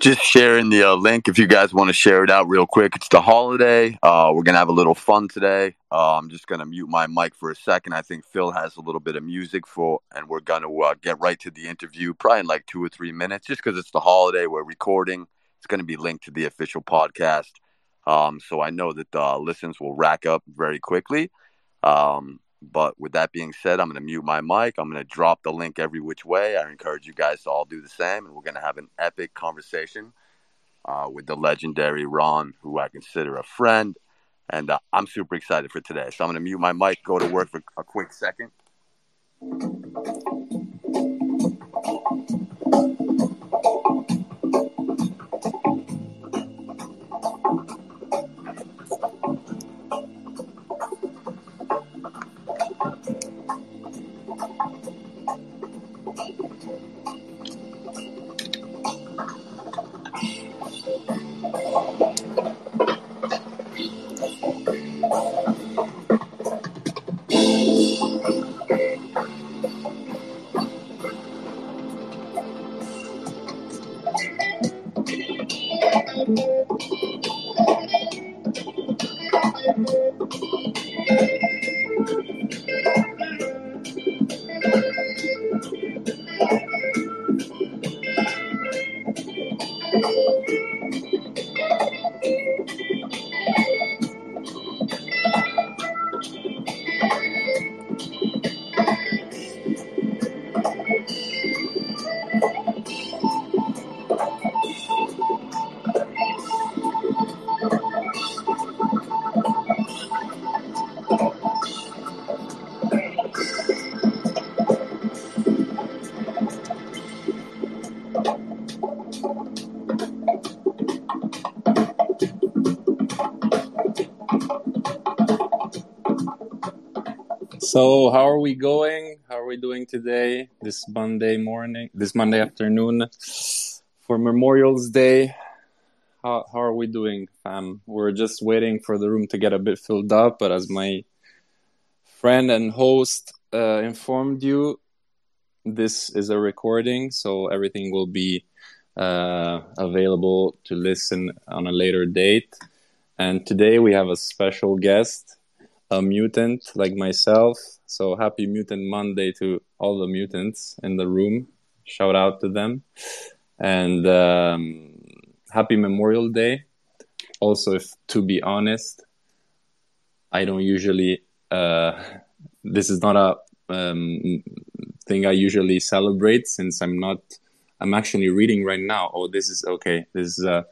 Just sharing the link if you guys want to share it out real quick. It's the holiday. We're going to have a little fun today. I'm just going to mute my mic for a second. I think Phil has a little bit of music for, and we're going to get right to the interview probably in like 2 or 3 minutes. Just because it's the holiday, we're recording. It's going to be linked to the official podcast. So I know that the listens will rack up very quickly. But with that being said, I'm going to mute my mic. I'm going to drop the link every which way. I encourage you guys to all do the same. And we're going to have an epic conversation with the legendary Ron, who I consider a friend. And I'm super excited for today. So I'm going to mute my mic, go to work for a quick second. So how are we going? How are we doing today? This Monday afternoon for Memorial's Day. How are we doing, fam? We're just waiting for the room to get a bit filled up, but as my friend and host informed you, this is a recording, so everything will be available to listen on a later date. And today we have a special guest. A mutant like myself. So happy Mutant Monday to all the mutants in the room. Shout out to them. And happy Memorial Day. Also, if to be honest, I don't usually... this is not a thing I usually celebrate since I'm not... I'm actually reading right now. Oh, this is okay. This is a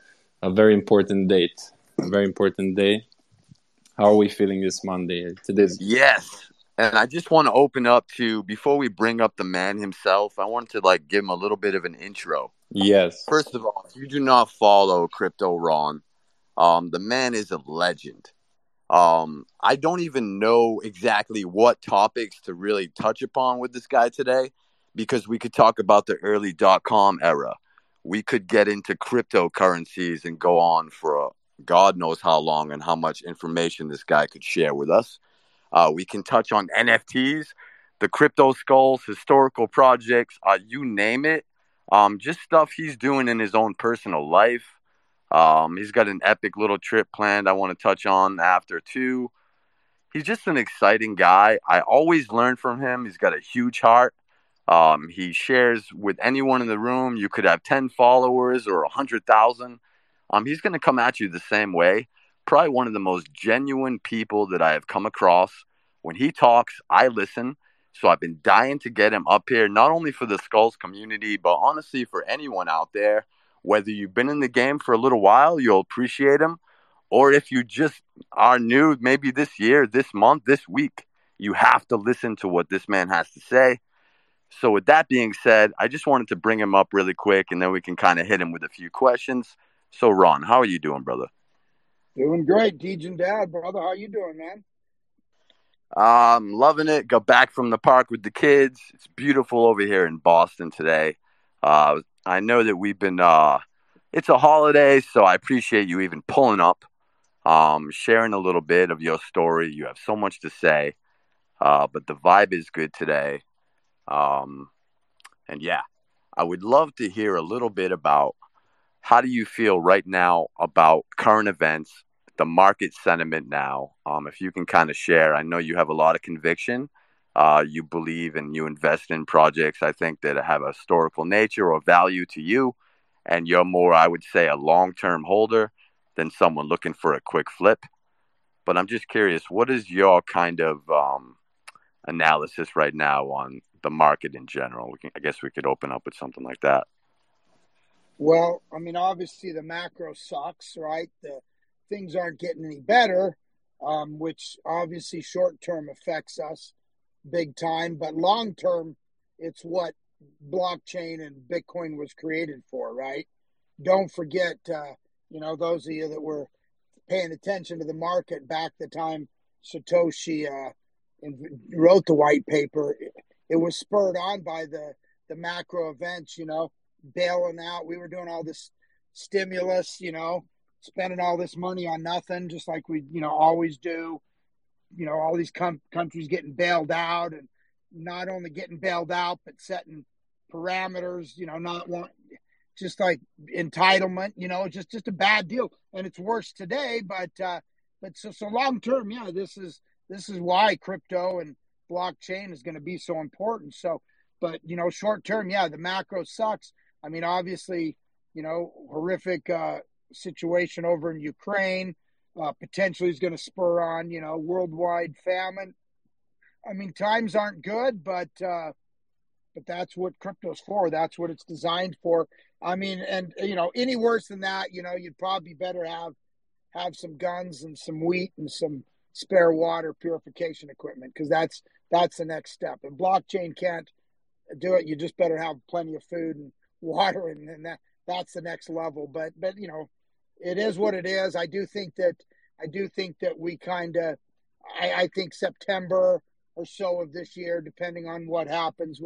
very important date. A very important day. How are we feeling this Monday? Yes. And I just want to open up to, before we bring up the man himself, I want to like give him a little bit of an intro. Yes. First of all, if you do not follow CryptoBullRon, the man is a legend. I don't even know exactly what topics to really touch upon with this guy today, because we could talk about the early .com era. We could get into cryptocurrencies and go on for God knows how long and how much information this guy could share with us. We can touch on NFTs, the Crypto Skulls, historical projects, you name it. Just stuff he's doing in his own personal life. He's got an epic little trip planned I want to touch on after too. He's just an exciting guy. I always learn from him. He's got a huge heart. He shares with anyone in the room. You could have 10 followers or 100,000. He's going to come at you the same way. Probably one of the most genuine people that I have come across. When he talks, I listen. So I've been dying to get him up here, not only for the Skulls community, but honestly for anyone out there. Whether you've been in the game for a little while, you'll appreciate him. Or if you just are new, maybe this year, this month, this week, you have to listen to what this man has to say. So with that being said, I just wanted to bring him up really quick, and then we can kind of hit him with a few questions. So, Ron, how are you doing, brother? Doing great. DegenDad, brother. How you doing, man? I'm loving it. Got back from the park with the kids. It's beautiful over here in Boston today. I know that we've been it's a holiday, so I appreciate you even pulling up, sharing a little bit of your story. You have so much to say, but the vibe is good today. And, yeah, I would love to hear a little bit about How do you feel right now about current events, the market sentiment now? If you can kind of share, I know you have a lot of conviction. You believe and you invest in projects, I think, that have a historical nature or value to you. And you're more, I would say, a long-term holder than someone looking for a quick flip. But I'm just curious, what is your kind of analysis right now on the market in general? I guess we could open up with something like that. Well, I mean, obviously the macro sucks, right? The things aren't getting any better, which obviously short-term affects us big time, but long term, it's what blockchain and Bitcoin was created for, right? Don't forget, those of you that were paying attention to the market back the time Satoshi wrote the white paper, it was spurred on by the macro events, bailing out. We were doing all this stimulus, spending all this money on nothing, just like we, always do. All these countries getting bailed out, and not only getting bailed out, but setting parameters, just like entitlement, just a bad deal. And it's worse today, but so long term, this is why crypto and blockchain is going to be so important. So, but, short term, the macro sucks. I mean, obviously, horrific situation over in Ukraine, potentially is going to spur on, worldwide famine. I mean, times aren't good, but that's what crypto's for. That's what it's designed for. I mean, and, any worse than that, you'd probably better have some guns and some wheat and some spare water purification equipment, because that's the next step. And blockchain can't do it. You just better have plenty of food and water, and that's the next level. But it is what it is. I do think that we kind of, I think September or so of this year, depending on what happens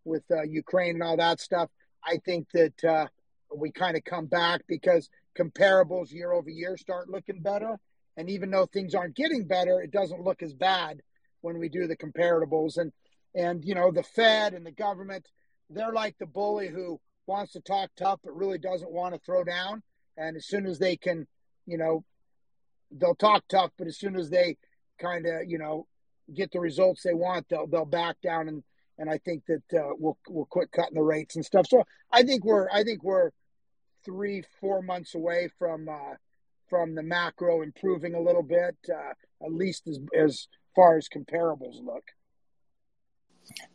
with Ukraine and all that stuff, I think that we kind of come back, because comparables year over year start looking better. And even though things aren't getting better, it doesn't look as bad when we do the comparables. And the Fed and the government, they're like the bully who wants to talk tough but really doesn't want to throw down. And as soon as they can, they'll talk tough, but as soon as they kind of, get the results they want, they'll back down. And I think that we'll quit cutting the rates and stuff. So I think we're 3-4 months away from the macro improving a little bit, at least as far as comparables look.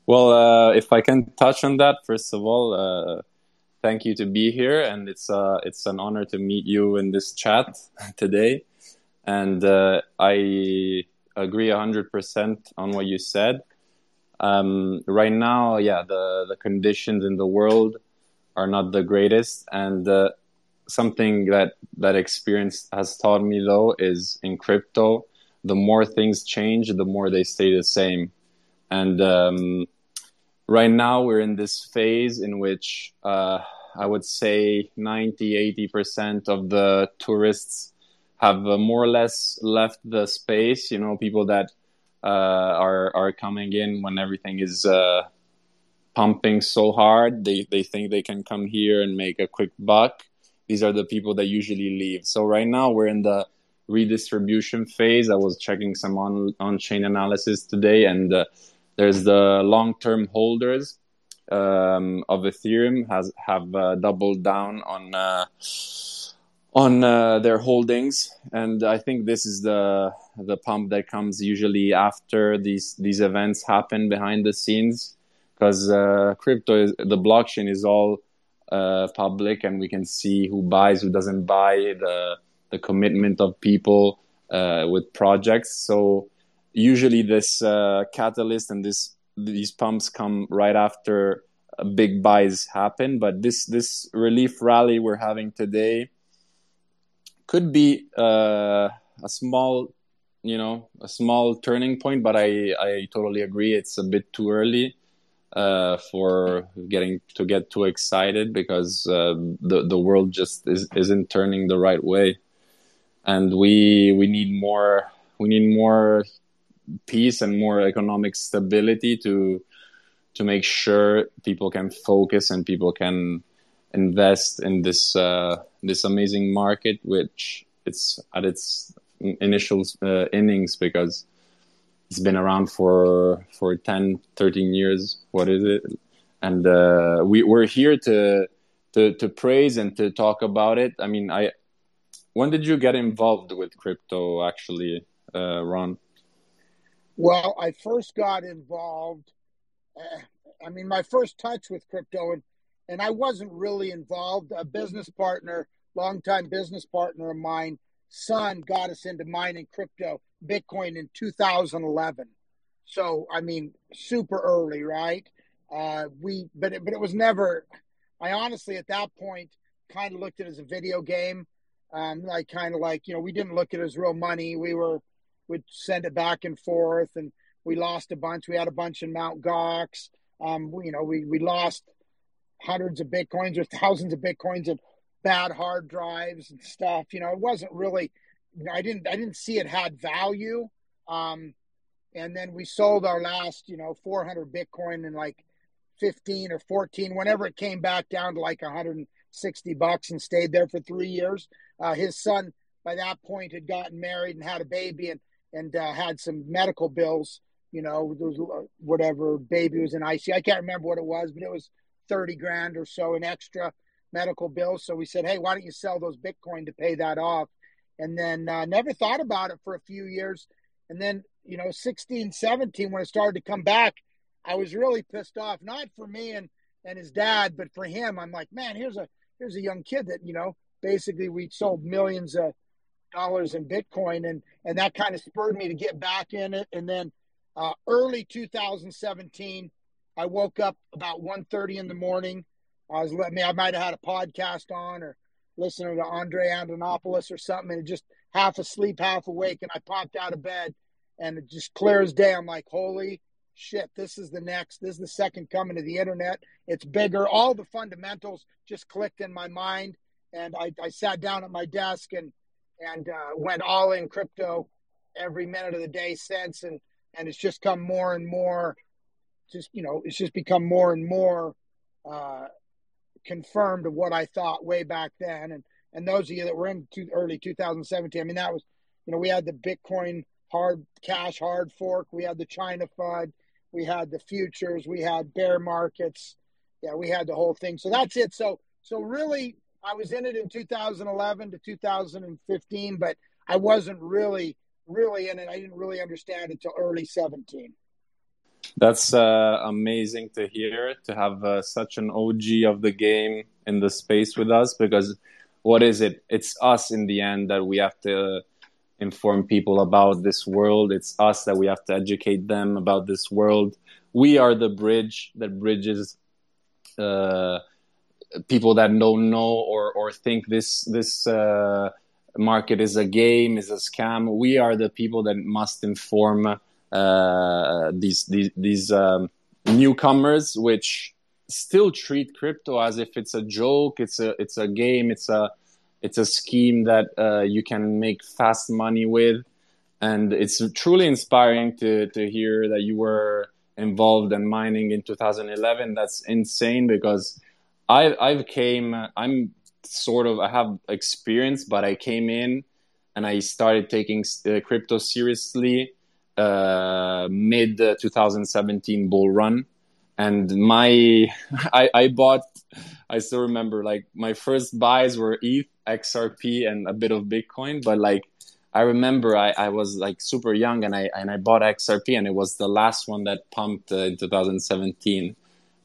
Well, if I can touch on that, first of all, thank you to be here, and it's an honor to meet you in this chat today. And I agree 100% on what you said. Right now, the conditions in the world are not the greatest, and something that experience has taught me, though, is in crypto, the more things change, the more they stay the same. And right now, we're in this phase in which I would say 90-80% of the tourists have more or less left the space. People that are coming in when everything is pumping so hard, they think they can come here and make a quick buck. These are the people that usually leave. So right now, we're in the redistribution phase. I was checking some on-chain analysis today, and there's the long-term holders of Ethereum have doubled down on their holdings, and I think this is the pump that comes usually after these events happen behind the scenes, because the blockchain is all public, and we can see who buys, who doesn't buy, the commitment of people with projects. So usually this catalyst and these pumps come right after big buys happen. But this relief rally we're having today could be a small turning point. But I totally agree, it's a bit too early for get too excited, because the world just isn't turning the right way. And we need more peace and more economic stability to make sure people can focus and people can invest in this this amazing market, which it's at its initial innings, because it's been around for 10, 13 years. What is it? And we're here to praise and to talk about it. I mean, when did you get involved with crypto, actually, Ron? Well, I first got involved. I mean, my first touch with crypto, and I wasn't really involved. A business partner, longtime business partner of mine, son, got us into mining crypto, Bitcoin, in 2011. So, I mean, super early, right? But it was never. I honestly, at that point, kind of looked at it as a video game. We didn't look at it as real money. We'd send it back and forth, and we lost a bunch. We had a bunch in Mt. Gox. We lost hundreds of Bitcoins or thousands of Bitcoins of bad hard drives and stuff. You know, it wasn't really. I didn't see it had value. And then we sold our last, 400 Bitcoin in like 15 or 14, whenever it came back down to like $160 and stayed there for 3 years. His son, by that point, had gotten married and had a baby and had some medical bills, baby was in ICU. I can't remember what it was, but it was $30,000 or so in extra medical bills. So we said, hey, why don't you sell those Bitcoin to pay that off? And then never thought about it for a few years. And then, 16, 17, when it started to come back, I was really pissed off, not for me and his dad, but for him. I'm like, man, here's a young kid that, basically we sold millions of dollars in Bitcoin. And that kind of spurred me to get back in it. And then early 2017, I woke up about 1:30 in the morning. I might have had a podcast on or listening to Andre Antonopoulos or something, and just half asleep, half awake. And I popped out of bed. And it just clear as day. I'm like, holy shit, this is the second coming of the internet. It's bigger. All the fundamentals just clicked in my mind. And I sat down at my desk and went all in crypto every minute of the day since. And it's just come more and more, it's just become more and more confirmed of what I thought way back then. And those of you that were in early 2017, I mean, that was, we had the Bitcoin hard cash, hard fork. We had the China FUD. We had the futures. We had bear markets. Yeah, we had the whole thing. So that's it. So really, I was in it in 2011 to 2015, but I wasn't really in it. I didn't really understand it until early 17. That's amazing to hear, to have such an OG of the game in the space with us, because what is it? It's us in the end that we have to inform people about this world. It's us that we have to educate them about this world. We are the bridge that bridges people that don't know or think this market is a game, is a scam. We are the people that must inform these newcomers, which still treat crypto as if it's a joke, it's a game, it's a scheme that you can make fast money with. And it's truly inspiring to hear that you were involved in mining in 2011. That's insane, because I have experience, but I came in and I started taking crypto seriously mid 2017 bull run. And I still remember, like, my first buys were ETH, XRP, and a bit of Bitcoin. But, like, I remember I was, like, super young, and I bought XRP, and it was the last one that pumped in 2017.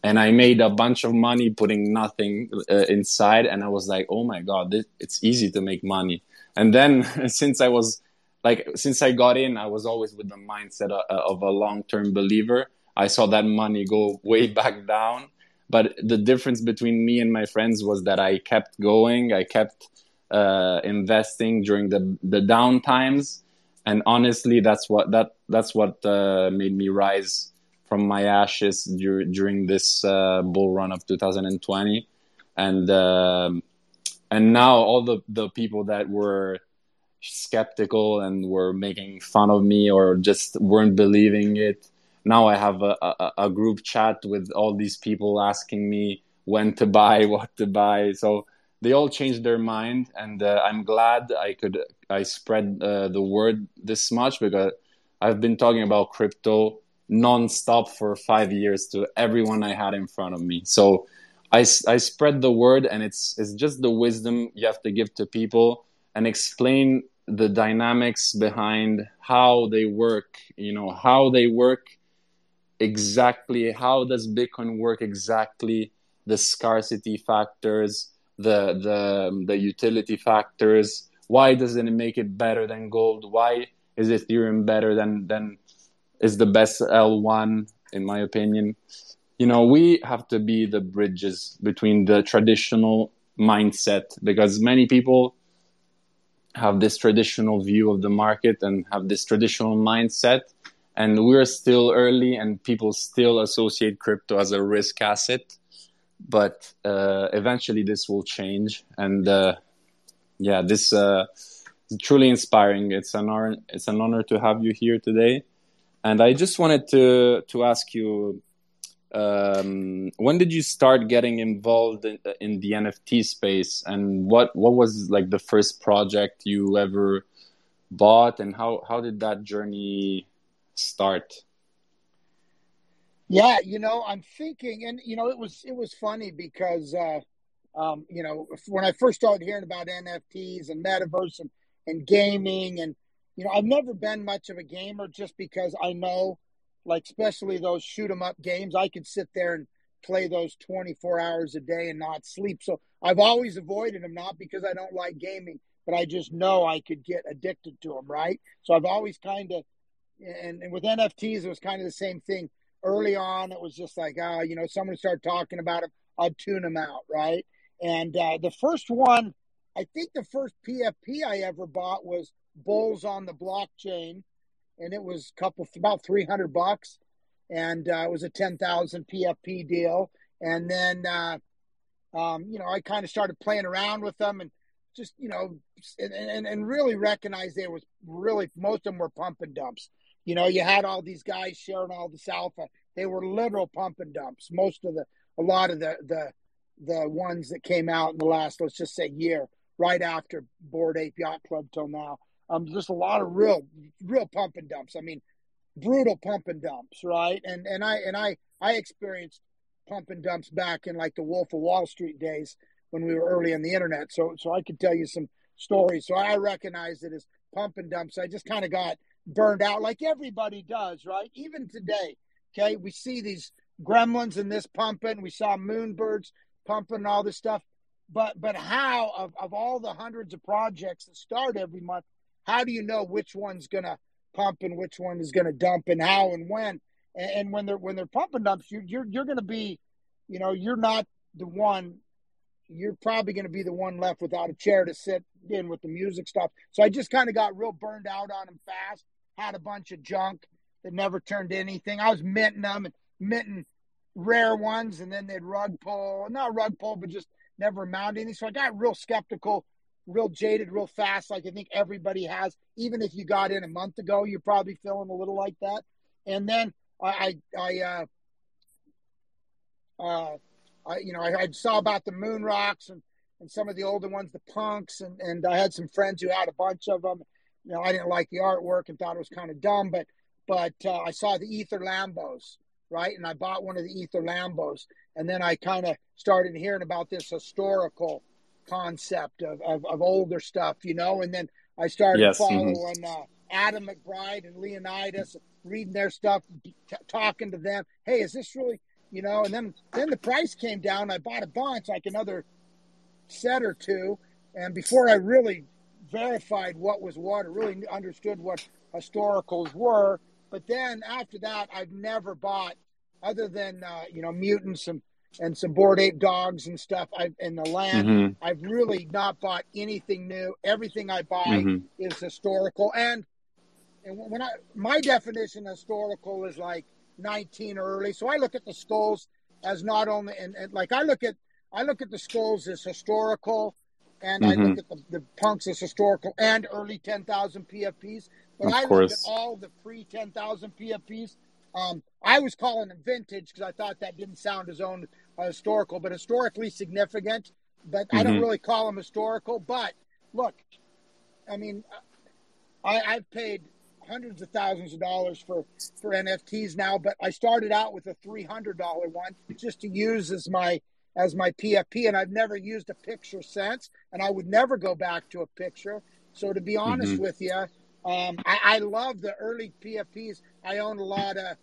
And I made a bunch of money putting nothing inside, and I was like, oh, my God, it's easy to make money. And then since I got in, I was always with the mindset of a long-term believer. I saw that money go way back down. But the difference between me and my friends was that I kept going. I kept investing during the down times. And honestly, that's what made me rise from my ashes during this bull run of 2020. And now all the people that were skeptical and were making fun of me or just weren't believing it, now I have a group chat with all these people asking me when to buy, what to buy. So they all changed their mind, and I'm glad I spread the word this much, because I've been talking about crypto nonstop for 5 years to everyone I had in front of me. So I spread the word, and it's just the wisdom you have to give to people and explain the dynamics behind how they work, you know, how they work exactly, how does Bitcoin work exactly, the scarcity factors, the utility factors, why doesn't it make it better than gold, why is Ethereum better than is the best L1, in my opinion. You know, we have to be the bridges between the traditional mindset, because many people have this traditional view of the market and have this traditional mindset, and we're still early and people still associate crypto as a risk asset. But eventually this will change. And yeah, this is truly inspiring. It's an honor to have you here today. And I just wanted to ask you, when did you start getting involved in the NFT space, and what was like the first project you ever bought, and how did that journey start? Yeah, you know, I'm thinking, and you know, it was funny because you know, when I first started hearing about NFTs and metaverse and gaming, and you know, I've never been much of a gamer, just because I know, like, especially those shoot 'em up games, I could sit there and play those 24 hours a day and not sleep. So I've always avoided them, not because I don't like gaming, but I just know I could get addicted to them, right? So I've always kind of, and with NFTs, it was kind of the same thing. Early on, it was just like, you know, someone started talking about them, I'd tune them out, right? And the first one, I think the first PFP I ever bought was Bulls on the Blockchain. And it was about $300, and it was a 10,000 PFP deal. And then, you know, I kind of started playing around with them, and just, you know, and really recognized there was really, most of them were pump and dumps. You know, you had all these guys sharing all this alpha. They were literal pump and dumps. Most of a lot of the ones that came out in the last, let's just say, year, right after Bored Ape Yacht Club till now. Just a lot of real pump and dumps. I mean, brutal pump and dumps, right? And I experienced pump and dumps back in like the Wolf of Wall Street days when we were early on the internet. So I could tell you some stories. So I recognized it as pump and dumps. I just kind of got burned out, like everybody does, right? Even today, okay, we see these gremlins and this pumping. We saw Moonbirds pumping and all this stuff. But how, of all the hundreds of projects that start every month, how do you know which one's going to pump and which one is going to dump, and how and when? And when they're pumping dumps, you're going to be, you know, you're not the one. You're probably going to be the one left without a chair to sit in with the music stuff. So I just kind of got real burned out on them fast. Had a bunch of junk that never turned to anything. I was minting them and minting rare ones, and then they'd not rug pull, but just never amount to anything. So I got real skeptical, real jaded, real fast, like I think everybody has. Even if you got in a month ago, you're probably feeling a little like that. And then I saw about the moon rocks and some of the older ones, the punks, and I had some friends who had a bunch of them. You know, I didn't like the artwork and thought it was kind of dumb, but I saw the Ether Lambos, right? And I bought one of the Ether Lambos, and then I kind of started hearing about this historical concept of older stuff, you know, and then I started following Adam McBride and Leonidas, reading their stuff, talking to them. Hey, is this really, you know? And then the price came down. I bought a bunch, like another set or two, and before I really verified what was what or really understood what historicals were. But then after that, I've never bought, other than you know, mutants and some Bored Ape dogs and stuff in the land. Mm-hmm. I've really not bought anything new. Everything I buy is historical. And when my definition of historical is like 19 or early. So I look at the skulls as not only, and like I look at the skulls as historical, and I look at the punks as historical and early 10,000 PFPs. But look at all the pre-10,000 PFPs. I was calling them vintage because I thought that didn't sound as own historical, but historically significant. But I don't really call them historical. But look, I mean, I've paid hundreds of thousands of dollars for NFTs now, but I started out with a $300 one just to use as my PFP, and I've never used a picture since, and I would never go back to a picture. So to be honest with you, I love the early PFPs. I own a lot of,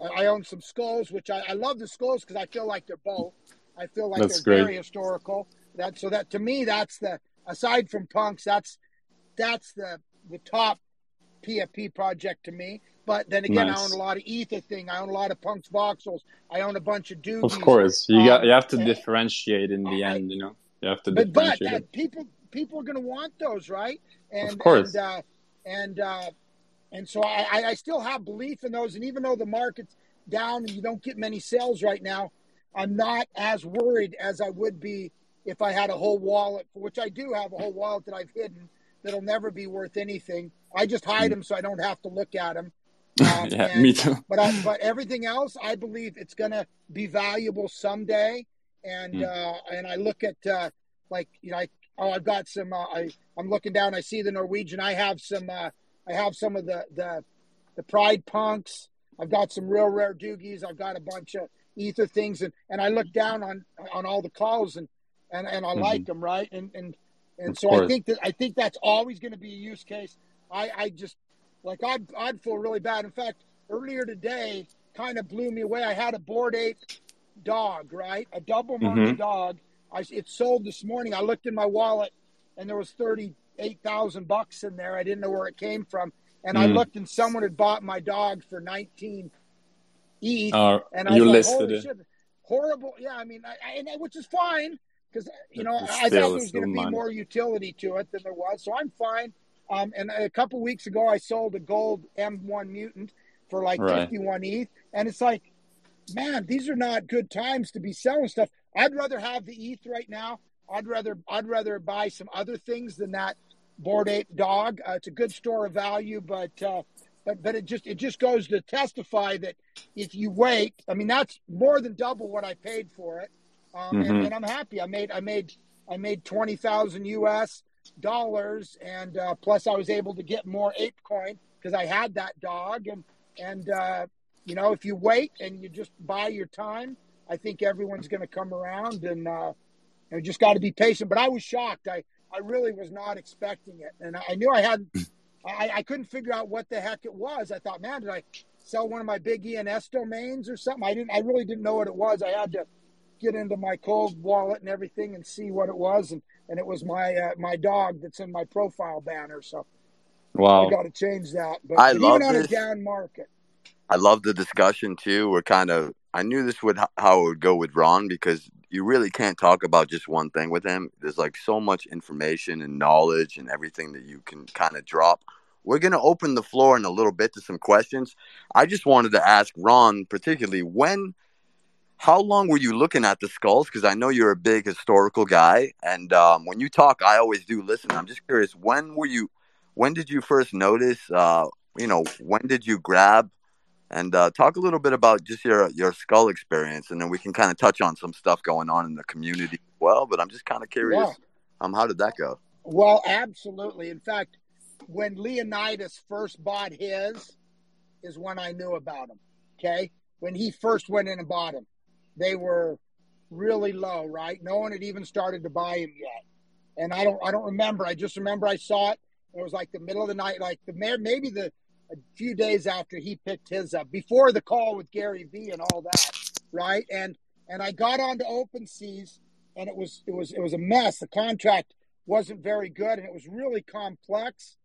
I own some skulls, which I love the skulls because I feel like they're both. I feel like they're very historical. So that to me, that's the, aside from Punks, that's the top PFP project to me. But then again, I own a lot of Ether thing. I own a lot of Punks Voxels. I own a bunch of Doogies. Of course, you have to differentiate in the end. You know, you have to differentiate. But people are going to want those, right? And, of course. And so I still have belief in those. And even though the market's down and you don't get many sales right now, I'm not as worried as I would be if I had a whole wallet, which I do have a whole wallet that I've hidden that'll never be worth anything. I just hide them so I don't have to look at them. Yeah, me too. But everything else, I believe it's going to be valuable someday. And and I look at like, you know, I've got some. I'm looking down. I see the Norwegian. I have some. I have some of the Pride Punks. I've got some real rare Doogies. I've got a bunch of Ether things. And I look down on all the calls and I like them, right? And so I think that's always going to be a use case. I just, like, I'd feel really bad. In fact, earlier today kind of blew me away. I had a Bored Ape dog, right? A double merge dog. It sold this morning. I looked in my wallet, and there was $38,000 in there. I didn't know where it came from. And I looked, and someone had bought my dog for 19 ETH. And I listed it. Shit. Horrible. Yeah, I mean, which is fine because, you know, I thought there was going to be more utility to it than there was. So I'm fine. And a couple weeks ago, I sold a gold M1 mutant for like 51 ETH. And it's like, man, these are not good times to be selling stuff. I'd rather have the ETH right now. I'd rather buy some other things than that Bored Ape dog. It's a good store of value, but it just goes to testify that if you wait, I mean, that's more than double what I paid for it. And I'm happy. I made $20,000 US, and plus I was able to get more ApeCoin because I had that dog. And you know, if you wait and you just buy your time, I think everyone's going to come around, and you just got to be patient. But I was shocked. I really was not expecting it. And I knew I hadn't – I couldn't figure out what the heck it was. I thought, man, did I sell one of my big ENS domains or something? I really didn't know what it was. I had to get into my cold wallet and everything and see what it was. And it was my dog that's in my profile banner. So wow. I got to change that. But even on a down market. I love the discussion too. We're kind of – I knew this would how it would go with Ron, because you really can't talk about just one thing with him. There's like so much information and knowledge and everything that you can kind of drop. We're going to open the floor in a little bit to some questions. I just wanted to ask Ron particularly, how long were you looking at the skulls? Because I know you're a big historical guy. And when you talk, I always do listen. I'm just curious, when did you first notice, you know, when did you grab? And talk a little bit about just your skull experience, and then we can kind of touch on some stuff going on in the community as well. But I'm just kind of curious, how did that go? Well, absolutely. In fact, when Leonidas first bought his is when I knew about him, okay? When he first went in and bought him, they were really low, right? No one had even started to buy him yet. And I don't remember. I just remember I saw it. It was like the middle of the night, like a few days after he picked his up, before the call with Gary V and all that, right? And I got onto OpenSeas, and it was a mess. The contract wasn't very good, and it was really complex,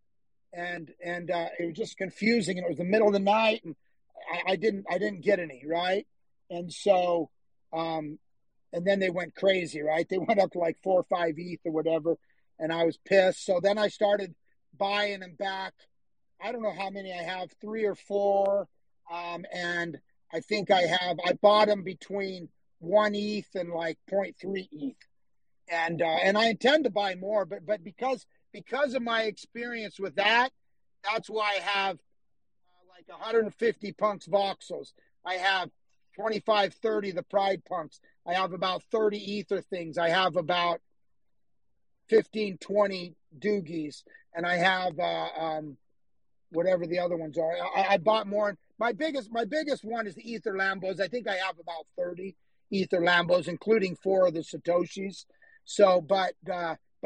and it was just confusing. And it was the middle of the night, and I didn't get any, right? And so, and then they went crazy, right? They went up to like 4 or 5 ETH or whatever, and I was pissed. So then I started buying them back. I don't know how many I have, 3 or 4. And I think I bought them between 1 ETH and like 0.3 ETH. And I intend to buy more, but because of my experience with that, that's why I have like 150 Punks Voxels. I have 25, 30, the Pride Punks. I have about 30 Ether Things. I have about 15, 20 Doogies. And I have whatever the other ones are. I bought more. My biggest one is the Ether Lambos. I think I have about 30 Ether Lambos, including 4 of the Satoshis. So, but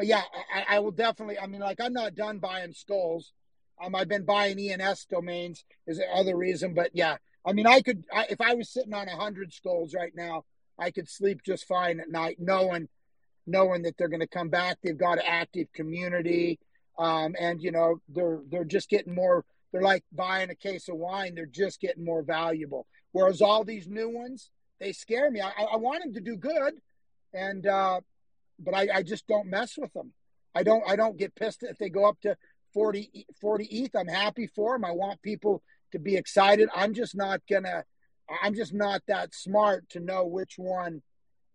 yeah, I will definitely, I mean, like, I'm not done buying skulls. I've been buying ENS domains is the other reason. But yeah, I mean, if I was sitting on 100 skulls right now, I could sleep just fine at night, knowing that they're going to come back. They've got an active community. And you know, they're just getting more, they're like buying a case of wine. They're just getting more valuable. Whereas all these new ones, they scare me. I want them to do good. And, but I just don't mess with them. I don't get pissed if they go up to 40 ETH. I'm happy for them. I want people to be excited. I'm just not that smart to know which one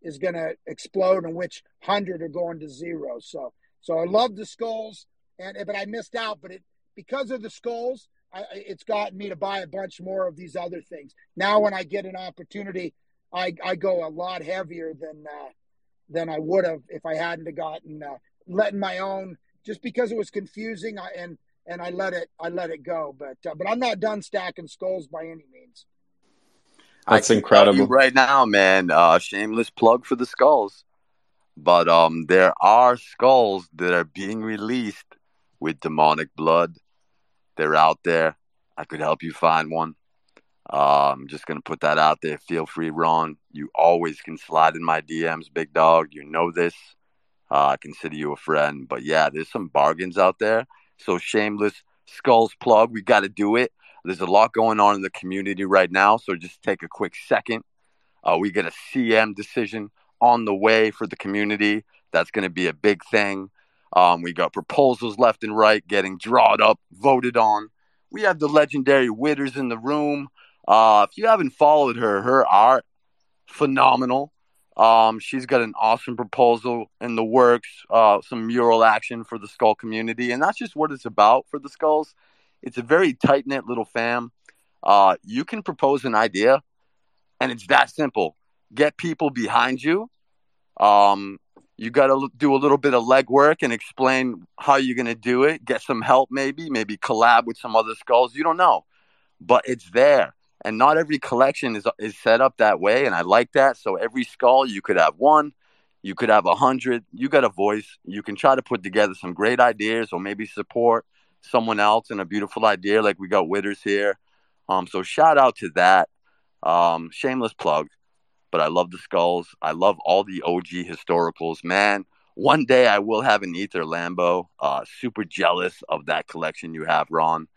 is going to explode and which 100 are going to zero. So I love the skulls, but I missed out. But because of the skulls, it's gotten me to buy a bunch more of these other things. Now, when I get an opportunity, I go a lot heavier than I would have if I hadn't have gotten letting my own. Just because it was confusing, and I let it go. But I'm not done stacking skulls by any means. That's incredible right now, man. Shameless plug for the skulls. But there are skulls that are being released with demonic blood. They're out there. I could help you find one. I'm just going to put that out there. Feel free, Ron. You always can slide in my DMs, big dog. You know this. I consider you a friend. But yeah, there's some bargains out there. So shameless skulls plug. We got to do it. There's a lot going on in the community right now. So just take a quick second. We get a CM decision on the way for the community. That's going to be a big thing. We got proposals left and right getting drawn up, voted on. We have the legendary Witters in the room. If you haven't followed her art, phenomenal. She's got an awesome proposal in the works, some mural action for the skull community. And that's just what it's about for the skulls. It's a very tight-knit little fam. You can propose an idea, and it's that simple. Get people behind you. You got to do a little bit of legwork and explain how you're going to do it. Get some help, maybe collab with some other skulls. You don't know, but it's there. And not every collection is set up that way, and I like that. So every skull, you could have one. You could have 100. You got a voice. You can try to put together some great ideas or maybe support someone else in a beautiful idea like we got Witters here. So shout out to that. Shameless plug. But I love the skulls. I love all the OG historicals. Man, one day I will have an Ether Lambo. Super jealous of that collection you have, Ron.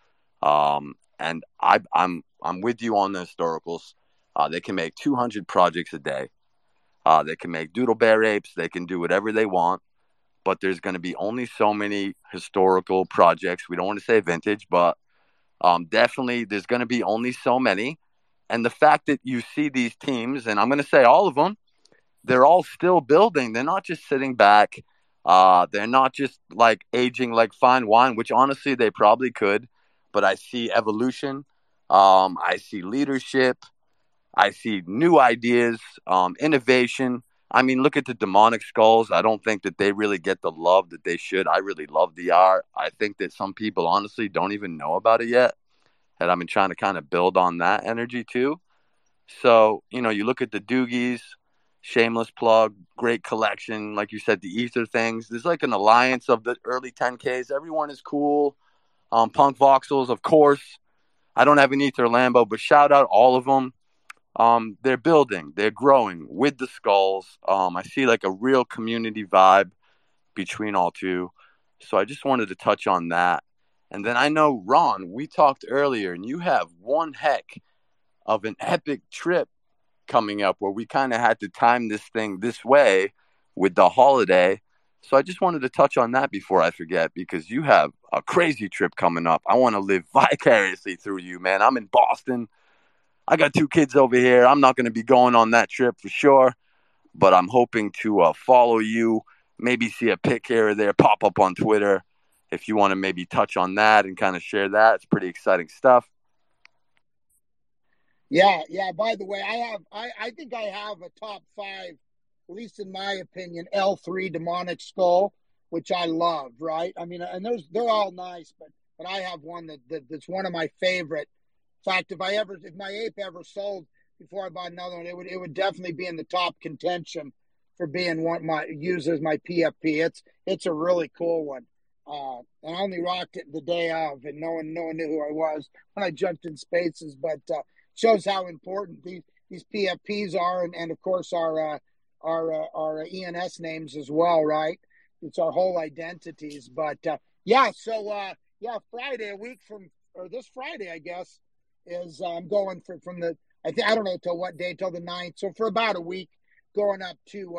And I'm with you on the historicals. They can make 200 projects a day. They can make doodle bear apes. They can do whatever they want. But there's going to be only so many historical projects. We don't want to say vintage, but definitely there's going to be only so many. And the fact that you see these teams, and I'm going to say all of them, they're all still building. They're not just sitting back. They're not just like aging like fine wine, which honestly they probably could. But I see evolution. I see leadership. I see new ideas, innovation. I mean, look at the demonic skulls. I don't think that they really get the love that they should. I really love the art. I think that some people honestly don't even know about it yet. And I've been trying to kind of build on that energy too. So, you know, you look at the Doogies, shameless plug, great collection. Like you said, the Ether things. There's like an alliance of the early 10Ks. Everyone is cool. Punk Voxels, of course. I don't have an Ether Lambo, but shout out all of them. They're building, they're growing with the skulls. I see like a real community vibe between all two. So I just wanted to touch on that. And then I know, Ron, we talked earlier and you have one heck of an epic trip coming up where we kind of had to time this thing this way with the holiday. So I just wanted to touch on that before I forget, because you have a crazy trip coming up. I want to live vicariously through you, man. I'm in Boston. I got 2 kids over here. I'm not going to be going on that trip for sure, but I'm hoping to follow you, maybe see a pic here or there pop up on Twitter. If you want to maybe touch on that and kind of share that, it's pretty exciting stuff. Yeah. By the way, I think I have a top five, at least in my opinion, L3 demonic skull, which I love, right? I mean, and those, they're all nice, but I have one that's one of my favorite. In fact, if my ape ever sold before I bought another one, it would definitely be in the top contention for being used as my PFP. It's a really cool one. And I only rocked it the day of, and no one knew who I was when I jumped in spaces, but shows how important these PFPs are, and of course our ENS names as well, right? It's our whole identities. But so Friday, this Friday, I guess, is I'm going from the, I don't know till what day, till the 9th, so for about a week, going up to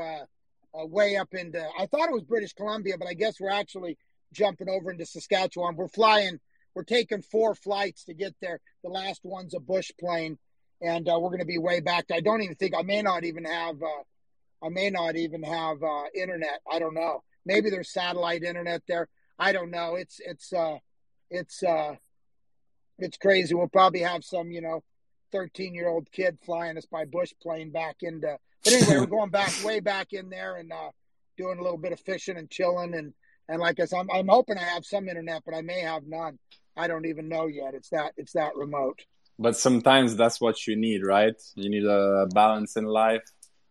way up into, I thought it was British Columbia, but I guess we're actually jumping over into Saskatchewan. We're taking 4 flights to get there. The last one's a bush plane, and we're going to be way back. I don't even think, I may not even have internet. I don't know. Maybe there's satellite internet there. I don't know. It's crazy. We'll probably have some, 13-year-old kid flying us by bush plane back into, but anyway, we're going back, way back in there, and doing a little bit of fishing and chilling, and like I said, I'm hoping I have some internet, but I may have none. I don't even know yet. It's that remote. But sometimes that's what you need, right? You need a balance in life.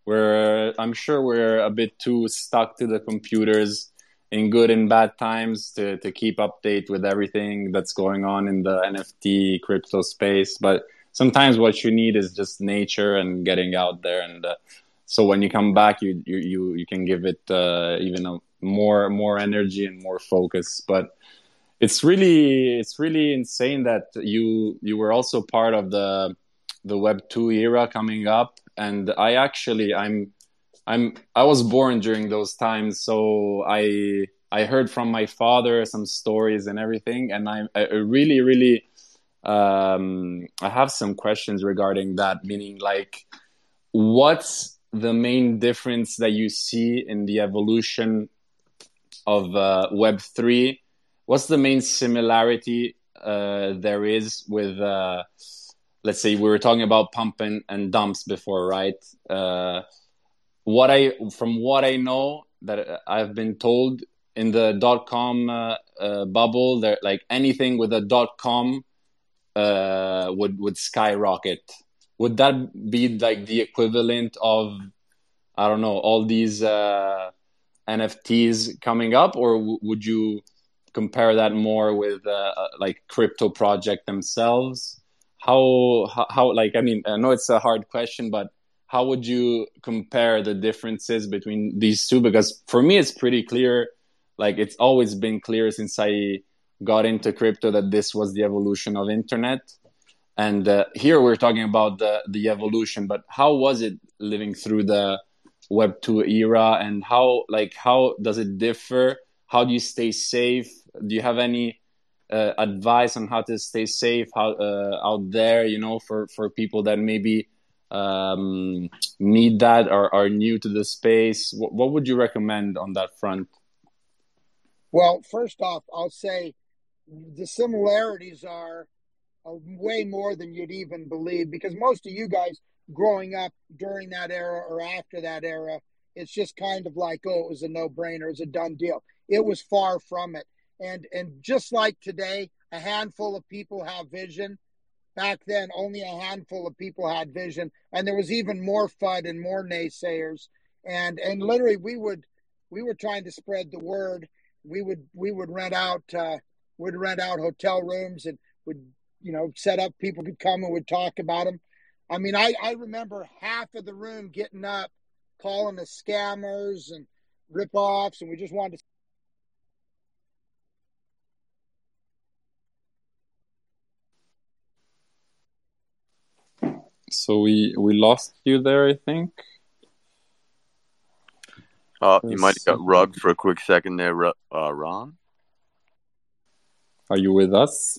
I'm sure we're a bit too stuck to the computers in good and bad times to keep update with everything that's going on in the NFT crypto space. But sometimes what you need is just nature and getting out there. And so when you come back, you can give it even a more energy and more focus. But it's really insane that you were also part of the Web 2 era coming up, and I was born during those times, so I heard from my father some stories and everything, and I really I have some questions regarding that, meaning like what's the main difference that you see in the evolution of Web3? What's the main similarity there is with let's say we were talking about pump and dumps before, right? From what I know that I've been told in the .com bubble, there, like anything with a .com would skyrocket. Would that be like the equivalent of, I don't know, all these NFTs coming up, or would you compare that more with like crypto project themselves? How like, I mean, I know it's a hard question, but how would you compare the differences between these two? Because for me, it's pretty clear. Like, it's always been clear since I got into crypto that this was the evolution of internet. And here we're talking about the evolution, but how was it living through the Web 2 era, and how does it differ? How do you stay safe? Do you have any advice on how to stay safe out there, for people that maybe need that or are new to the space? What would you recommend on that front? Well, first off, I'll say the similarities are way more than you'd even believe, because most of you guys growing up during that era or after that era, it's just kind of like, oh, it was a no-brainer, it was a done deal. It was far from it. And just like today, a handful of people have vision. Back then, only a handful of people had vision, and there was even more FUD and more naysayers. And literally, we were trying to spread the word. We would rent out hotel rooms, and would set up. People could come and would talk about them. I mean, I remember half of the room getting up, calling the scammers and ripoffs, and we just wanted to. So we lost you there, I think. You might have got rugged for a quick second there, Ron. Are you with us?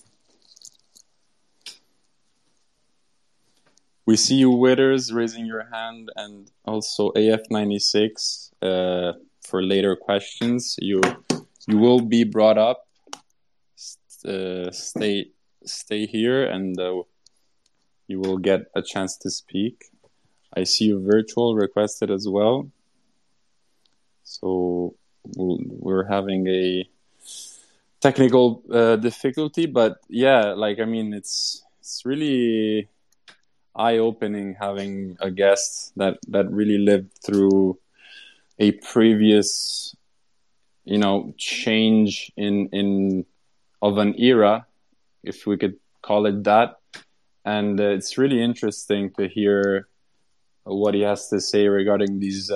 We see you, Witters, raising your hand, and also AF96 for later questions. You will be brought up. Stay here and you will get a chance to speak. I see you Virtual requested as well. So we're having a technical difficulty, but yeah, like, I mean, it's really eye-opening having a guest that really lived through a previous, you know, change in of an era, if we could call it that. And it's really interesting to hear what he has to say regarding these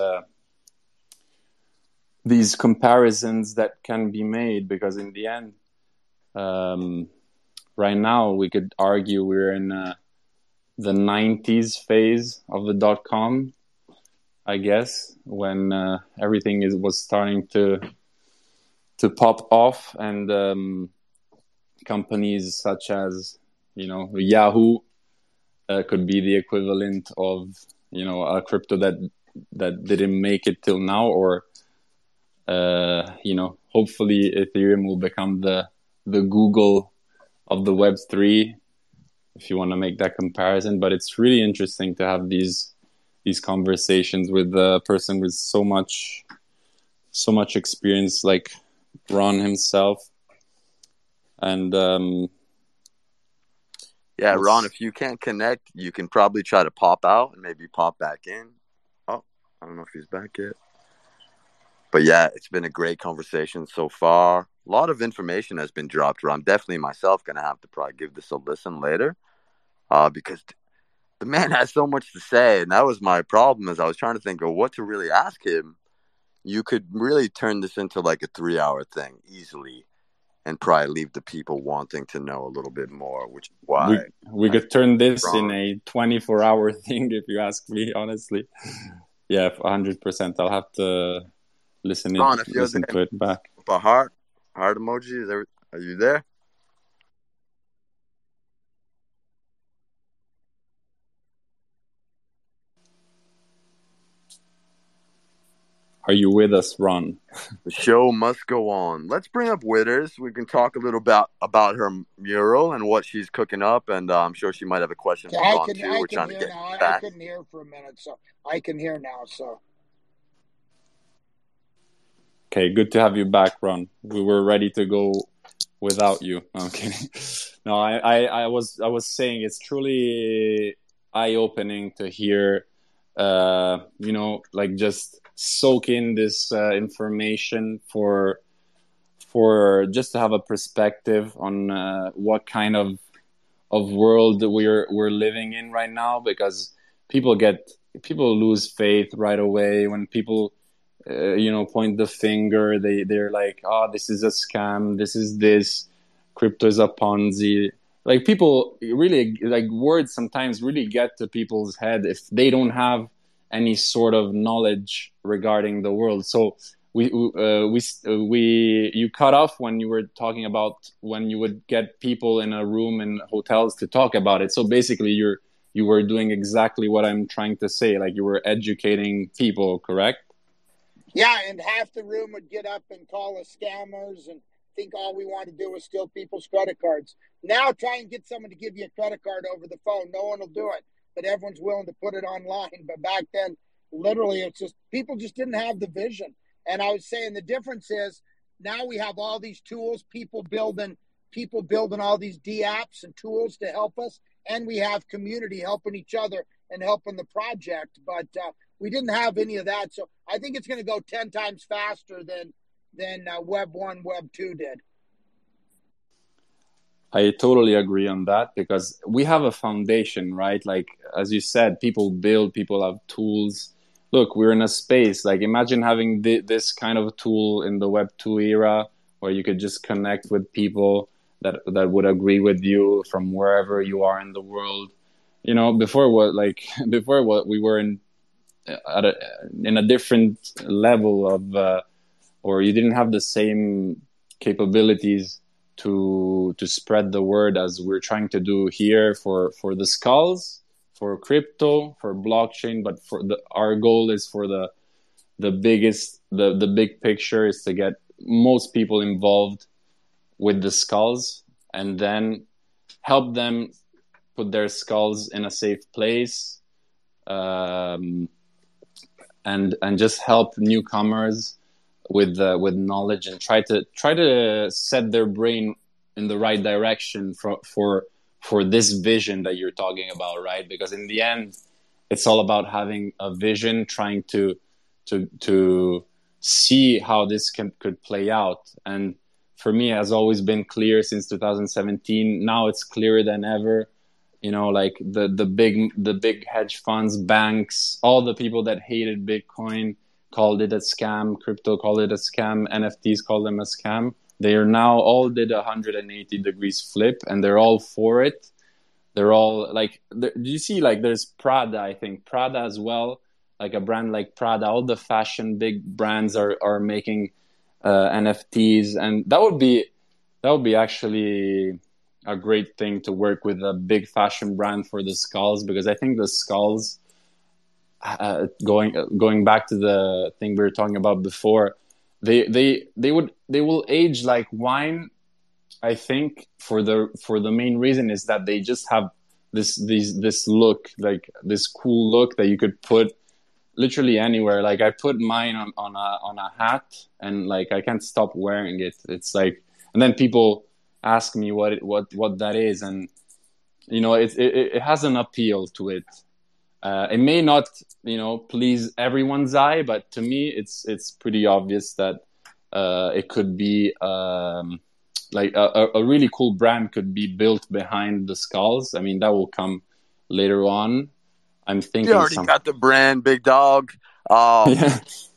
comparisons that can be made, because in the end, right now we could argue we're in the 90s phase of the dot-com, I guess, when everything was starting to pop off, and companies such as, you know, Yahoo could be the equivalent of, you know, a crypto that didn't make it till now, or you know, hopefully Ethereum will become the Google of the Web3, if you want to make that comparison. But it's really interesting to have these conversations with a person with so much experience like Ron himself. And yeah, Ron, if you can't connect, you can probably try to pop out and maybe pop back in. Oh, I don't know if he's back yet. But yeah, it's been a great conversation so far. A lot of information has been dropped, Ron. Definitely myself going to have to probably give this a listen later, because the man has so much to say. And that was my problem, is I was trying to think of what to really ask him. You could really turn this into like a 3-hour thing easily, and probably leave the people wanting to know a little bit more, which is why we could turn this in a 24-hour thing, if you ask me, honestly. Yeah, 100%. I'll have to listen to it back. A heart emoji. Are you there? Are you with us, Ron? The show must go on. Let's bring up Witters. We can talk a little about her mural and what she's cooking up, and I'm sure she might have a question. Yeah, We're trying to get now. I couldn't hear for a minute, so I can hear now. So, okay, good to have you back, Ron. We were ready to go without you. I'm kidding. No, I was saying it's truly eye-opening to hear, you know, like, just soak in this information for just to have a perspective on what kind of world we're living in right now, because people lose faith right away when people you know, point the finger. They're like, oh, this is a scam, this crypto is a Ponzi. Like, people really, like, words sometimes really get to people's head if they don't have any sort of knowledge regarding the world. So you cut off when you were talking about when you would get people in a room in hotels to talk about it. So basically, you were doing exactly what I'm trying to say. Like, you were educating people, correct? Yeah, and half the room would get up and call us scammers and think all we want to do is steal people's credit cards. Now try and get someone to give you a credit card over the phone. No one will do it, but everyone's willing to put it online. But back then, literally, it's just people just didn't have the vision. And I was saying the difference is now we have all these tools, people building all these D apps and tools to help us. And we have community helping each other and helping the project. But we didn't have any of that. So I think it's going to go 10 times faster than Web 1, Web 2 did. I totally agree on that, because we have a foundation, right? Like, as you said, people build, people have tools. Look, we're in a space. Like, imagine having this kind of tool in the Web 2 era, where you could just connect with people that would agree with you from wherever you are in the world. You know, before we were in a different level of, or you didn't have the same capabilities to spread the word as we're trying to do here for the skulls, for crypto, for blockchain. But our goal is for the big picture is to get most people involved with the skulls, and then help them put their skulls in a safe place, and just help newcomers with knowledge, and try to set their brain in the right direction for this vision that you're talking about, right? Because in the end, it's all about having a vision, trying to see how this could play out. And for me, it has always been clear since 2017. Now it's clearer than ever. You know, like the big hedge funds, banks, all the people that hated Bitcoin called it a scam, crypto called it a scam, NFTs called them a scam. They are now all did a 180 degrees flip, and they're all for it. They're all like, do you see, like, there's Prada, I think Prada as well, like a brand like Prada, all the fashion big brands are making NFTs, and that would be actually a great thing to work with a big fashion brand for the skulls, because I think the skulls, going back to the thing we were talking about before, they will age like wine. I think for the main reason is that they just have this look, like this cool look that you could put literally anywhere. Like I put mine on a hat, and like I can't stop wearing it. It's like, and then people ask me what that is, and you know it has an appeal to it. It may not, you know, please everyone's eye, but to me it's pretty obvious that it could be like a really cool brand could be built behind the skulls. I mean, that will come later on. I'm thinking you already got the brand, big dog. It's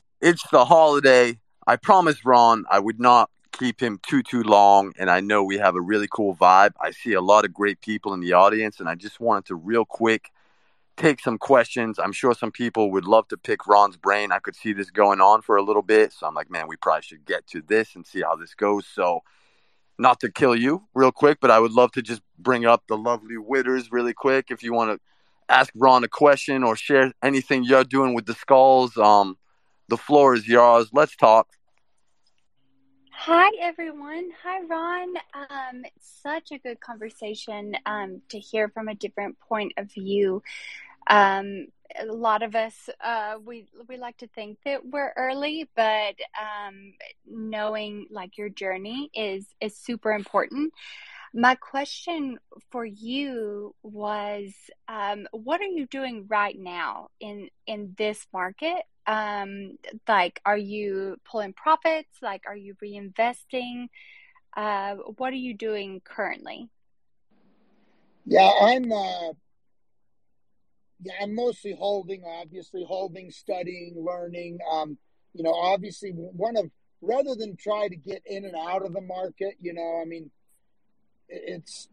the holiday. I promised Ron I would not keep him too long, and I know we have a really cool vibe. I see a lot of great people in the audience, and I just wanted to real quick take some questions. I'm sure some people would love to pick Ron's brain. I could see this going on for a little bit, so I'm like, man, we probably should get to this and see how this goes. So not to kill you real quick, but I would love to just bring up the lovely Witters really quick. If you want to ask Ron a question or share anything you're doing with the skulls, the floor is yours. Let's talk. Hi, everyone. Hi, Ron. It's such a good conversation to hear from a different point of view. A lot of us, we like to think that we're early, but knowing like your journey is super important. My question for you was, what are you doing right now in this market? Like, are you pulling profits? Like, are you reinvesting? What are you doing currently? Yeah, I'm mostly holding, obviously holding, studying, learning. You know, obviously rather than try to get in and out of the market, you know, I mean, it's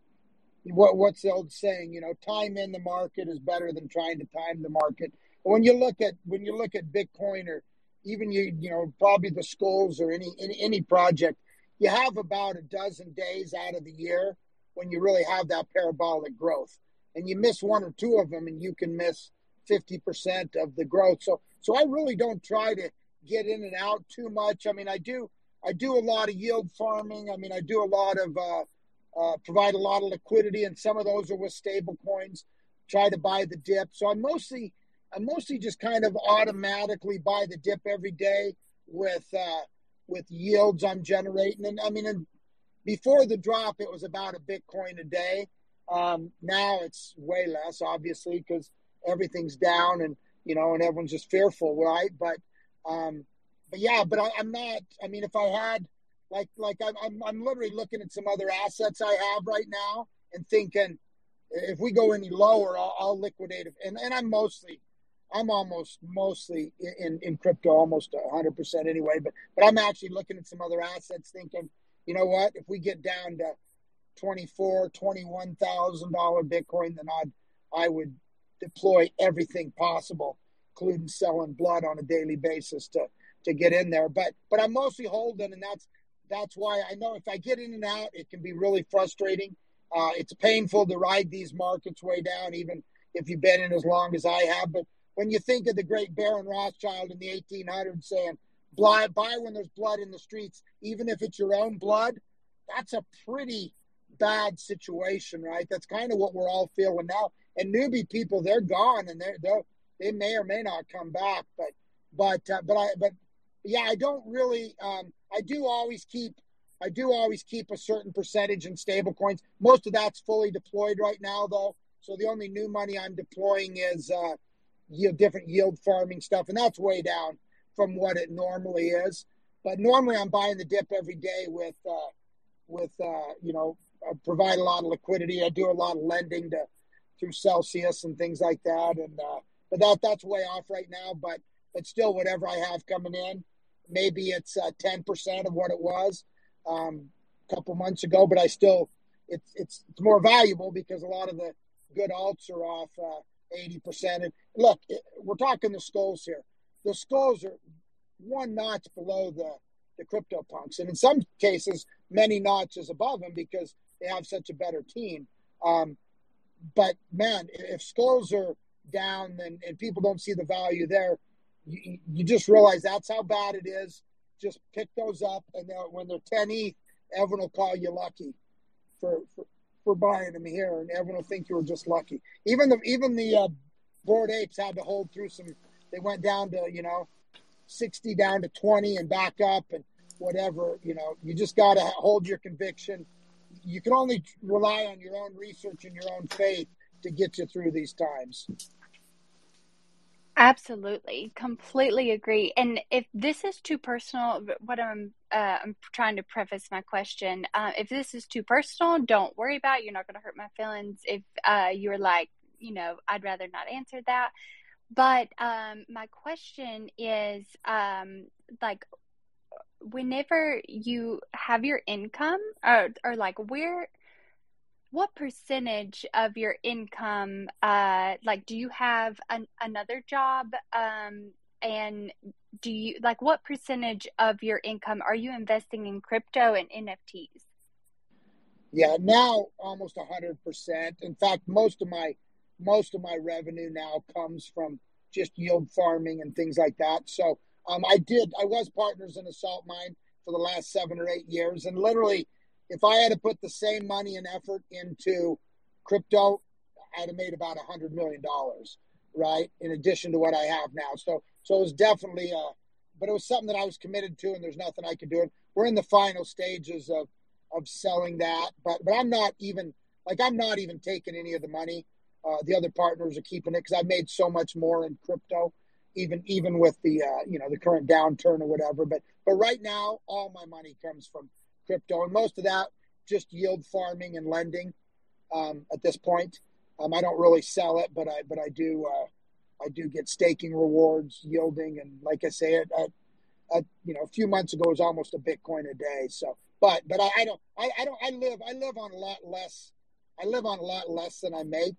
what's the old saying, you know, time in the market is better than trying to time the market. When you look at Bitcoin, or even you know, probably the skulls or any project, you have about a dozen days out of the year when you really have that parabolic growth, and you miss one or two of them and you can miss 50% of the growth. So I really don't try to get in and out too much. I mean, I do a lot of yield farming. I mean, I do a lot of provide a lot of liquidity, and some of those are with stable coins, try to buy the dip. So I'm mostly just kind of automatically buy the dip every day with yields I'm generating. And I mean, before the drop, it was about a Bitcoin a day. Now it's way less, obviously, because everything's down, and, you know, and everyone's just fearful. Right. But I'm not, I mean, if I had like I'm literally looking at some other assets I have right now and thinking, if we go any lower, I'll liquidate it. And I'm almost mostly in crypto, almost 100% anyway, but I'm actually looking at some other assets thinking, you know what, if we get down to $24,000, $21,000 Bitcoin, then I would deploy everything possible, including selling blood on a daily basis to get in there. But I'm mostly holding, and that's why I know if I get in and out, it can be really frustrating. It's painful to ride these markets way down, even if you've been in as long as I have. But when you think of the great Baron Rothschild in the 1800s saying, buy when there's blood in the streets, even if it's your own blood, that's a pretty bad situation, right? That's kind of what we're all feeling now. And newbie people, they're gone, and they may or may not come back. But I don't really. I do always keep a certain percentage in stable coins. Most of that's fully deployed right now, though. So the only new money I'm deploying is different yield farming stuff, and that's way down from what it normally is. But normally I'm buying the dip every day with provide a lot of liquidity. I do a lot of lending through Celsius and things like that. And but that's way off right now. But still, whatever I have coming in, maybe it's 10% of what it was a couple months ago. But I still, it's more valuable because a lot of the good alts are off 80%. And look, we're talking the Skulls here. The Skulls are one notch below the Crypto Punks, and in some cases, many notches above them because they have such a better team. But man, if Skulls are down and people don't see the value there, you just realize that's how bad it is. Just pick those up, and when they're 10 ETH, everyone will call you lucky for buying them here, and everyone will think you were just lucky. Even the Bored Apes had to hold through some. They went down to 60 down to 20 and back up and whatever. You just got to hold your conviction. You can only rely on your own research and your own faith to get you through these times. Absolutely. Completely agree. And if this is too personal, what I'm trying to preface my question. If this is too personal, don't worry about it. You're not going to hurt my feelings. If you're like, I'd rather not answer that. But my question is, whenever you have your income what percentage of your income, do you have another job? And do you, what percentage of your income are you investing in crypto and NFTs? Yeah, now almost 100%. In fact, most of my revenue now comes from just yield farming and things like that. So I was partners in a salt mine for the last 7 or 8 years. And literally, if I had to put the same money and effort into crypto, I'd have made about $100 million, right? In addition to what I have now. So it was definitely, but it was something that I was committed to, and there's nothing I could do. And we're in the final stages of selling that, but I'm not even taking any of the money. The other partners are keeping it because I made so much more in crypto, even with the the current downturn or whatever. But right now, all my money comes from crypto, and most of that just yield farming and lending. At this point, I don't really sell it, but I do. I do get staking rewards, yielding, and like I say, a few months ago it was almost a Bitcoin a day. So, I live on a lot less. I live on a lot less than I make.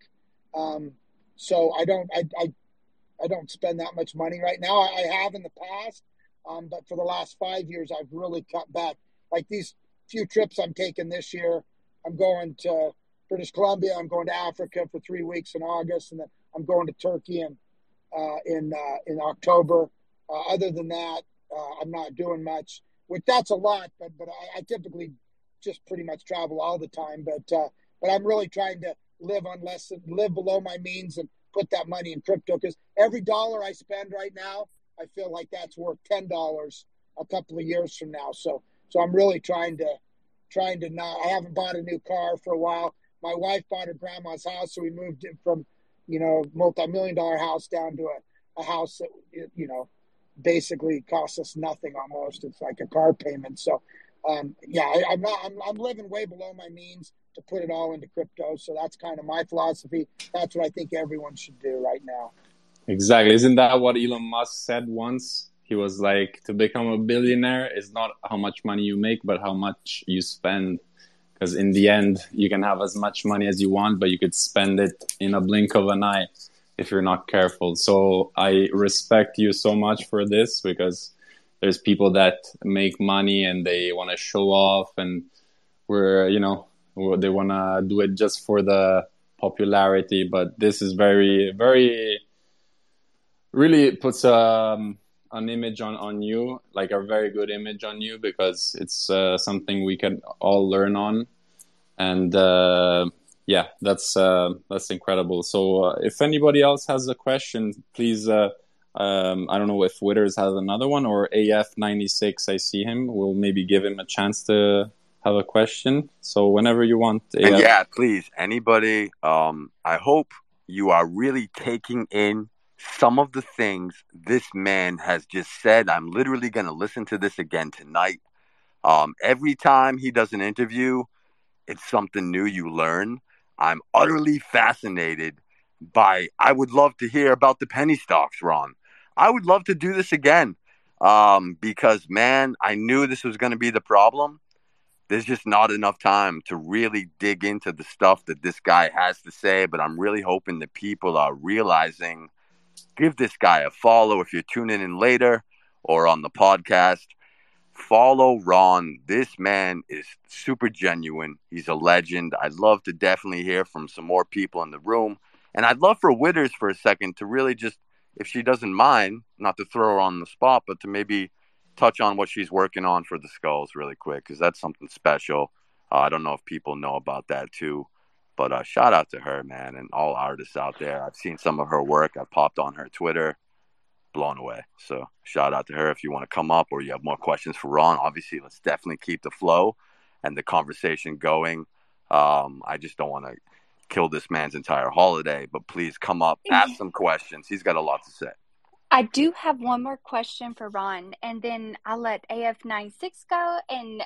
So I don't spend that much money right now. I have in the past, but for the last 5 years, I've really cut back. Like these few trips I'm taking this year, I'm going to British Columbia, I'm going to Africa for 3 weeks in August, and then I'm going to Turkey in October. Other than that, I'm not doing much, which that's a lot, but I typically just pretty much travel all the time. But I'm really trying to live below my means and put that money in crypto, because every dollar I spend right now, I feel like that's worth $10 a couple of years from now. So I'm really trying to not. I haven't bought a new car for a while. My wife bought her grandma's house, so we moved it from multi-million-dollar house down to a house that basically costs us nothing almost. It's like a car payment. So I'm living way below my means to put it all into crypto. So that's kind of my philosophy. That's what I think everyone should do right now. Exactly. Isn't that what Elon Musk said once? He was like, to become a billionaire is not how much money you make, but how much you spend. Because in the end, you can have as much money as you want, but you could spend it in a blink of an eye if you're not careful. So I respect you so much for this, because there's people that make money and they want to show off, and they want to do it just for the popularity. But this is very, very, really puts an image on you, like a very good image on you, because it's something we can all learn on. And yeah, that's incredible. So if anybody else has a question, please. I don't know if Witters has another one, or AF96. I see him. We'll maybe give him a chance to have a question. So whenever you want. And yeah, please, anybody. I hope you are really taking in some of the things this man has just said. I'm literally going to listen to this again tonight. Every time he does an interview, it's something new you learn. I'm utterly fascinated by, I would love to hear about the penny stocks, Ron. I would love to do this again because, man, I knew this was going to be the problem. There's just not enough time to really dig into the stuff that this guy has to say, but I'm really hoping that people are realizing, give this guy a follow if you're tuning in later or on the podcast. Follow Ron. This man is super genuine. He's a legend. I'd love to definitely hear from some more people in the room. And I'd love for Witters for a second to really just, if she doesn't mind, not to throw her on the spot, but to maybe touch on what she's working on for the Skulls really quick, because that's something special. I don't know if people know about that too, but shout out to her, man, and all artists out there. I've seen some of her work. I've popped on her Twitter. Blown away. So shout out to her. If you want to come up or you have more questions for Ron, obviously, let's definitely keep the flow and the conversation going. I just don't want to kill this man's entire holiday, but please come up, ask some questions. He's got a lot to say. I do have one more question for Ron, and then I'll let AF96 go, and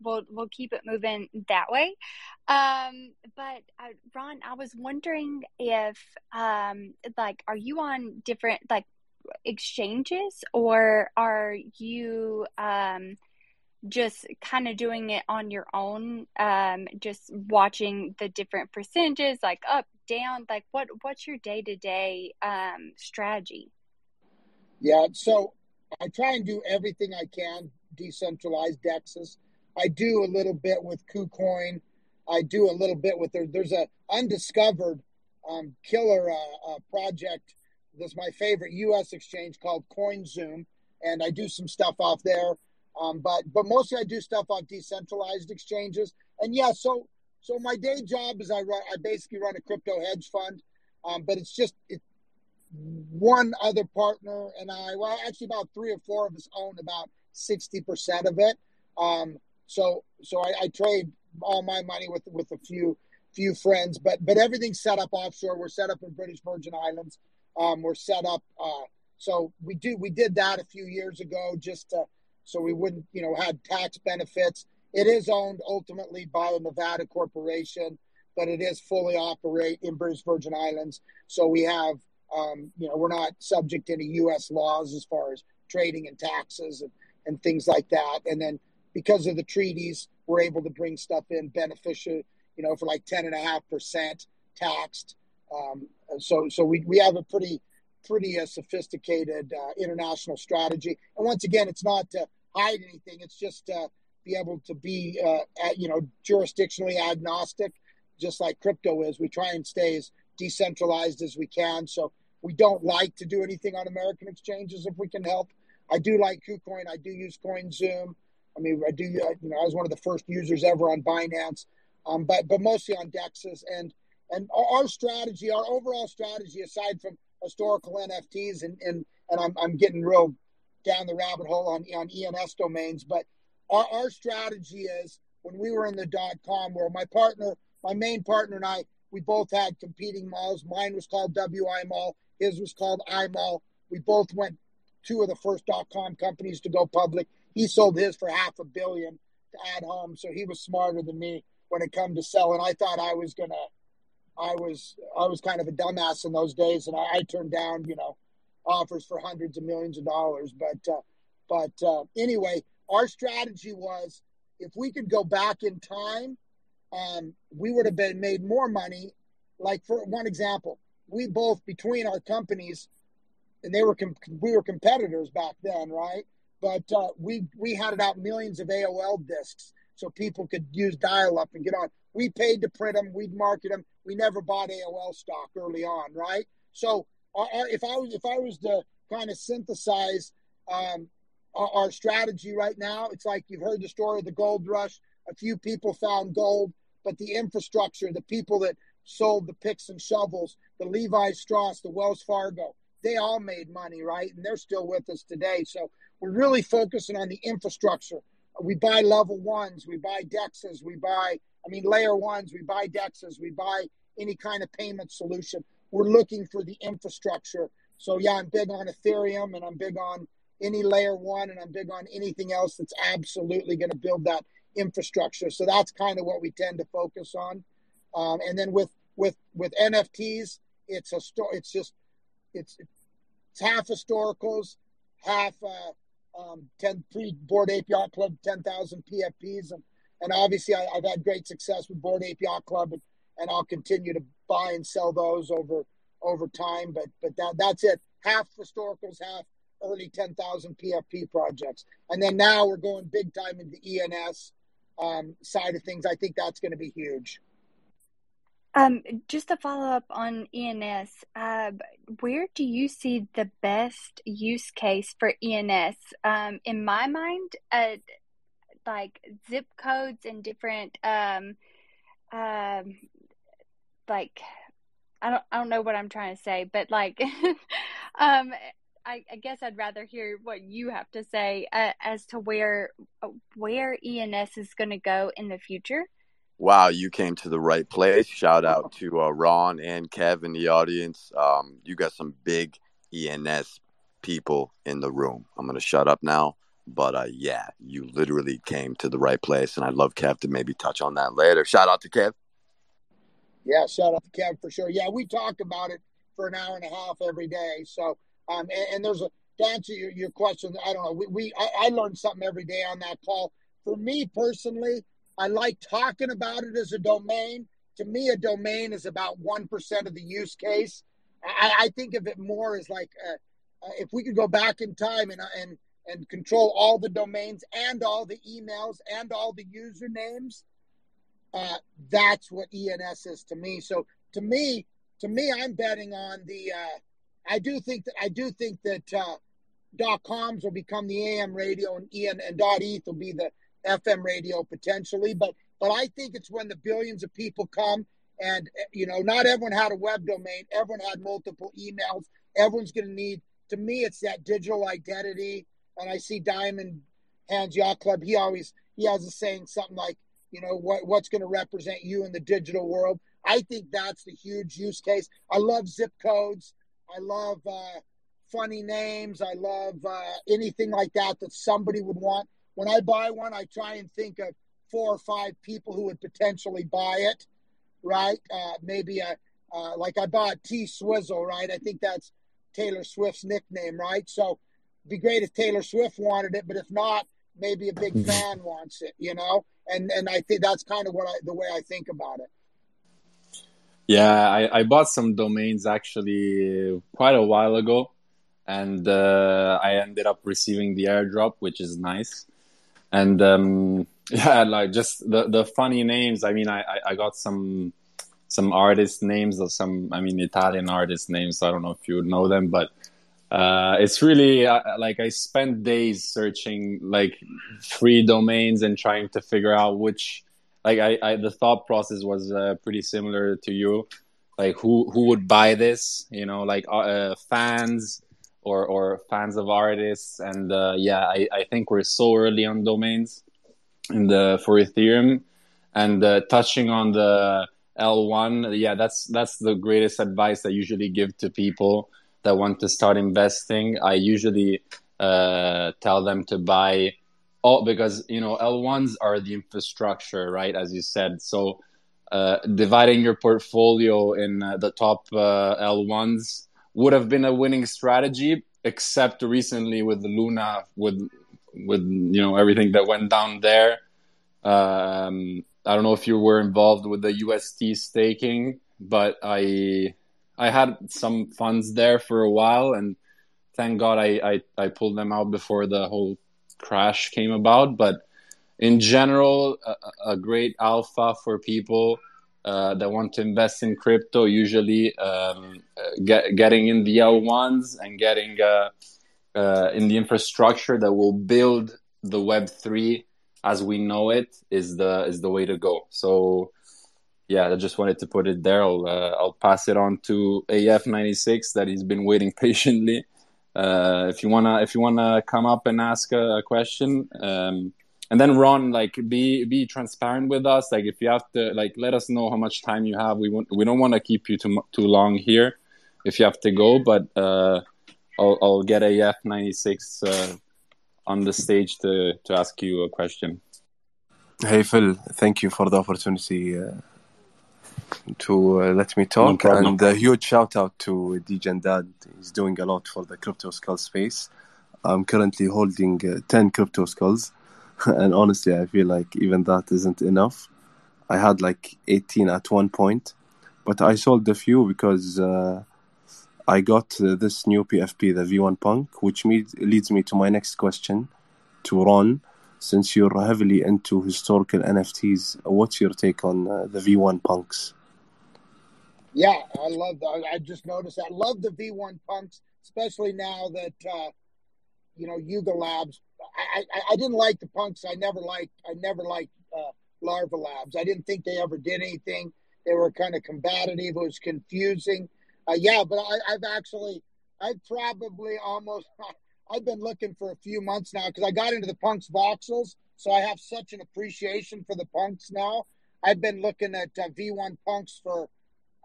we'll keep it moving that way. But Ron, I was wondering if, are you on different exchanges, or are you just kind of doing it on your own, just watching the different percentages, up, down, what's your day-to-day strategy? Yeah, so I try and do everything I can, decentralized DEXs. I do a little bit with KuCoin. I do a little bit with, there's a undiscovered killer project that's my favorite U.S. exchange called CoinZoom, and I do some stuff off there. But mostly I do stuff on decentralized exchanges. And yeah, so my day job is I basically run a crypto hedge fund, but it's just one other partner and I, well, actually about three or four of us own about 60% of it. So I trade all my money with a few friends, but everything's set up offshore. We're set up in British Virgin Islands. We're set up. So we did that a few years ago just to, so we wouldn't, had tax benefits. It is owned ultimately by a Nevada corporation, but it is fully operate in British Virgin Islands. So we have, we're not subject to any U.S. laws as far as trading and taxes and things like that. And then because of the treaties, we're able to bring stuff in beneficial, for 10.5% taxed. So we have a pretty sophisticated international strategy. And once again, it's not to hide anything. It's just to be able to be, jurisdictionally agnostic, just like crypto is. We try and stay as decentralized as we can. So we don't like to do anything on American exchanges if we can help. I do like KuCoin. I do use CoinZoom. I mean, I do, I was one of the first users ever on Binance, but mostly on DEXs. And our strategy, our overall strategy, aside from historical NFTs, and I'm getting real down the rabbit hole on ENS domains, but our strategy is, when we were in the .com world, my main partner and I, we both had competing malls. Mine was called WI Mall, his was called iMall. We both went, two of the first .com companies to go public. He sold his for $500 million to Ad Home, so he was smarter than me when it come to selling. I thought I was kind of a dumbass in those days, and I turned down, offers for hundreds of millions of dollars. But anyway, our strategy was, if we could go back in time, we would have been made more money. Like, for one example, we both, between our companies, and we were competitors back then, right? But we handed out millions of AOL discs so people could use dial-up and get on. We paid to print them. We'd market them. We never bought AOL stock early on, right? So if I was to kind of synthesize our strategy right now, it's like, you've heard the story of the gold rush. A few people found gold. but the infrastructure, the people that sold the picks and shovels, the Levi Strauss, the Wells Fargo, they all made money, right? And they're still with us today. So we're really focusing on the infrastructure. We buy level ones, we buy DEXs, we buy, layer ones, we buy DEXs, we buy any kind of payment solution. We're looking for the infrastructure. So yeah, I'm big on Ethereum, and I'm big on any layer one, and I'm big on anything else that's absolutely going to build that infrastructure. So that's kind of what we tend to focus on. And then with NFTs, it's half historicals, half 10 pre-Bored Ape Yacht Club, 10,000 PFPs. And obviously I've had great success with Bored Ape Yacht Club, and I'll continue to buy and sell those over time. But that's it. Half historicals, half early 10,000 PFP projects. And then now we're going big time into the ENS side of things. I think that's going to be huge. Just to follow up on ENS, where do you see the best use case for ENS? In my mind, like zip codes and different, like, I don't know what I'm trying to say, but like, I guess I'd rather hear what you have to say as to where ENS is going to go in the future. Wow, you came to the right place. Shout out to Ron and Kev in the audience. You got some big ENS people in the room. I'm going to shut up now. But yeah, you literally came to the right place. And I'd love Kev to maybe touch on that later. Shout out to Kev. Yeah, shout out to Kev for sure. Yeah, we talk about it for an hour and a half every day. So, and there's a, to answer your question, I don't know. I learned something every day on that call. For me personally, I like talking about it as a domain. To me, a domain is about 1% of the use case. I think of it more as like if we could go back in time and control all the domains and all the emails and all the usernames, that's what ENS is to me. So to me, I'm betting on the. I do think that .coms will become the AM radio and .eth will be the FM radio potentially, but I think it's when the billions of people come and, not everyone had a web domain. Everyone had multiple emails. Everyone's going to need, to me, it's that digital identity. And I see Diamond Hands Yacht Club. He has a saying something like, what's going to represent you in the digital world? I think that's the huge use case. I love zip codes. I love funny names. I love anything like that somebody would want. When I buy one, I try and think of 4 or 5 people who would potentially buy it, right? Maybe like I bought T Swizzle, right? I think that's Taylor Swift's nickname, right? So it'd be great if Taylor Swift wanted it, but if not, maybe a big fan wants it, And I think that's kind of the way I think about it. Yeah, I bought some domains actually quite a while ago, and I ended up receiving the airdrop, which is nice. And like just the funny names. I got some artist names of Italian artist names. So I don't know if you know them, but it's really like I spent days searching like free domains and trying to figure out which. Like the thought process was pretty similar to you. Like who would buy this? Like fans or fans of artists. And I think we're so early on domains for Ethereum. And touching on the L1, yeah, that's the greatest advice I usually give to people that want to start investing. I usually tell them to buy. Oh, because, L1s are the infrastructure, right, as you said. So dividing your portfolio in the top L1s would have been a winning strategy, except recently with Luna, with everything that went down there. I don't know if you were involved with the UST staking, but I had some funds there for a while, and thank God I pulled them out before the whole crash came about. But in general, a great alpha for people that want to invest in crypto, usually getting in the L1s and getting in the infrastructure that will build the Web3 as we know it is the way to go. So yeah, I just wanted to put it there. I'll pass it on to AF96 that he's been waiting patiently. If you wanna come up and ask a question, and then Ron, like, be transparent with us. Like, if you have to, like, let us know how much time you have. We don't want to keep you too long here. If you have to go, but I'll get AF96 on the stage to ask you a question. Hey Phil, thank you for the opportunity to let me talk. No problem. And a huge shout out to DegenDad. He's doing a lot for the Crypto Skull space. I'm currently holding 10 Crypto Skulls, and honestly, I feel like even that isn't enough. I had like 18 at one point, but I sold a few because I got this new PFP, the V1 Punk, which leads me to my next question to Ron. Since you're heavily into historical NFTs, what's your take on the V1 Punks? Yeah, I just noticed, I love the V1 Punks, especially now that, Yuga Labs. I didn't like the Punks. I never liked Larva Labs. I didn't think they ever did anything. They were kind of combative. It was confusing. I've been looking for a few months now because I got into the Punks Voxels, so I have such an appreciation for the Punks now. I've been looking at V1 Punks for,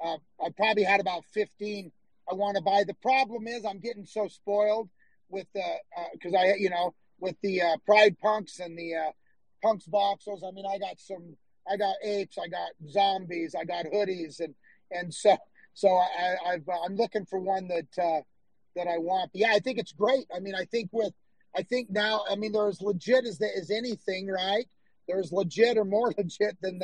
I probably had about 15 I want to buy. The problem is I'm getting so spoiled with the Pride Punks and the Punks Voxels. I mean, I got apes, I got zombies, I got hoodies, and so I'm looking for one that I want. But yeah, I think it's great. I mean, I think they're as legit as anything, right? They're as legit or more legit than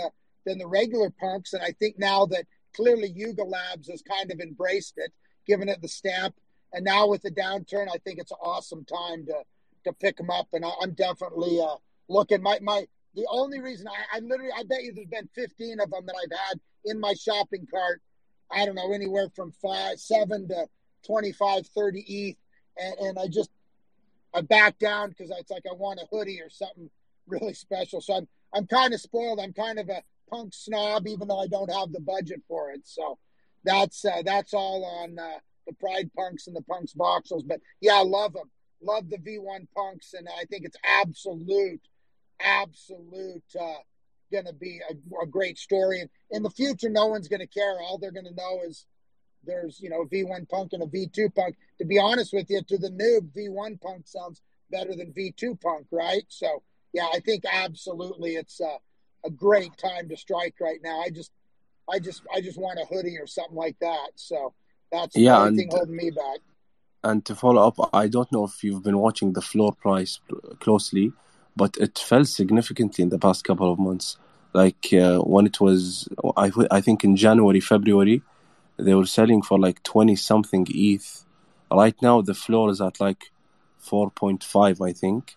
the regular Punks. And I think now that clearly Yuga Labs has kind of embraced it, given it the stamp. And now with the downturn, I think it's an awesome time to pick them up. And I'm definitely looking. The only reason I bet you there's been 15 of them that I've had in my shopping cart. I don't know, anywhere from 7 to 25, 30 ETH. And I back down because it's like I want a hoodie or something really special. So I'm kind of spoiled. I'm kind of a Punk snob, even though I don't have the budget for it. So that's all on the Pride Punks and the Punks Voxels. But yeah, I love them. Love the V1 Punks. And I think it's absolute going to be a great story. And in the future, no one's going to care. All they're going to know is there's, a V1 Punk and a V2 Punk. To be honest with you, to the noob, V1 Punk sounds better than V2 Punk, right? So, yeah, I think absolutely it's a great time to strike right now. I just want a hoodie or something like that. So that's the only thing holding me back. And to follow up, I don't know if you've been watching the floor price closely, but it fell significantly in the past couple of months. Like when it was, I think in January, February, they were selling for like 20-something ETH. Right now, the floor is at like 4.5, I think.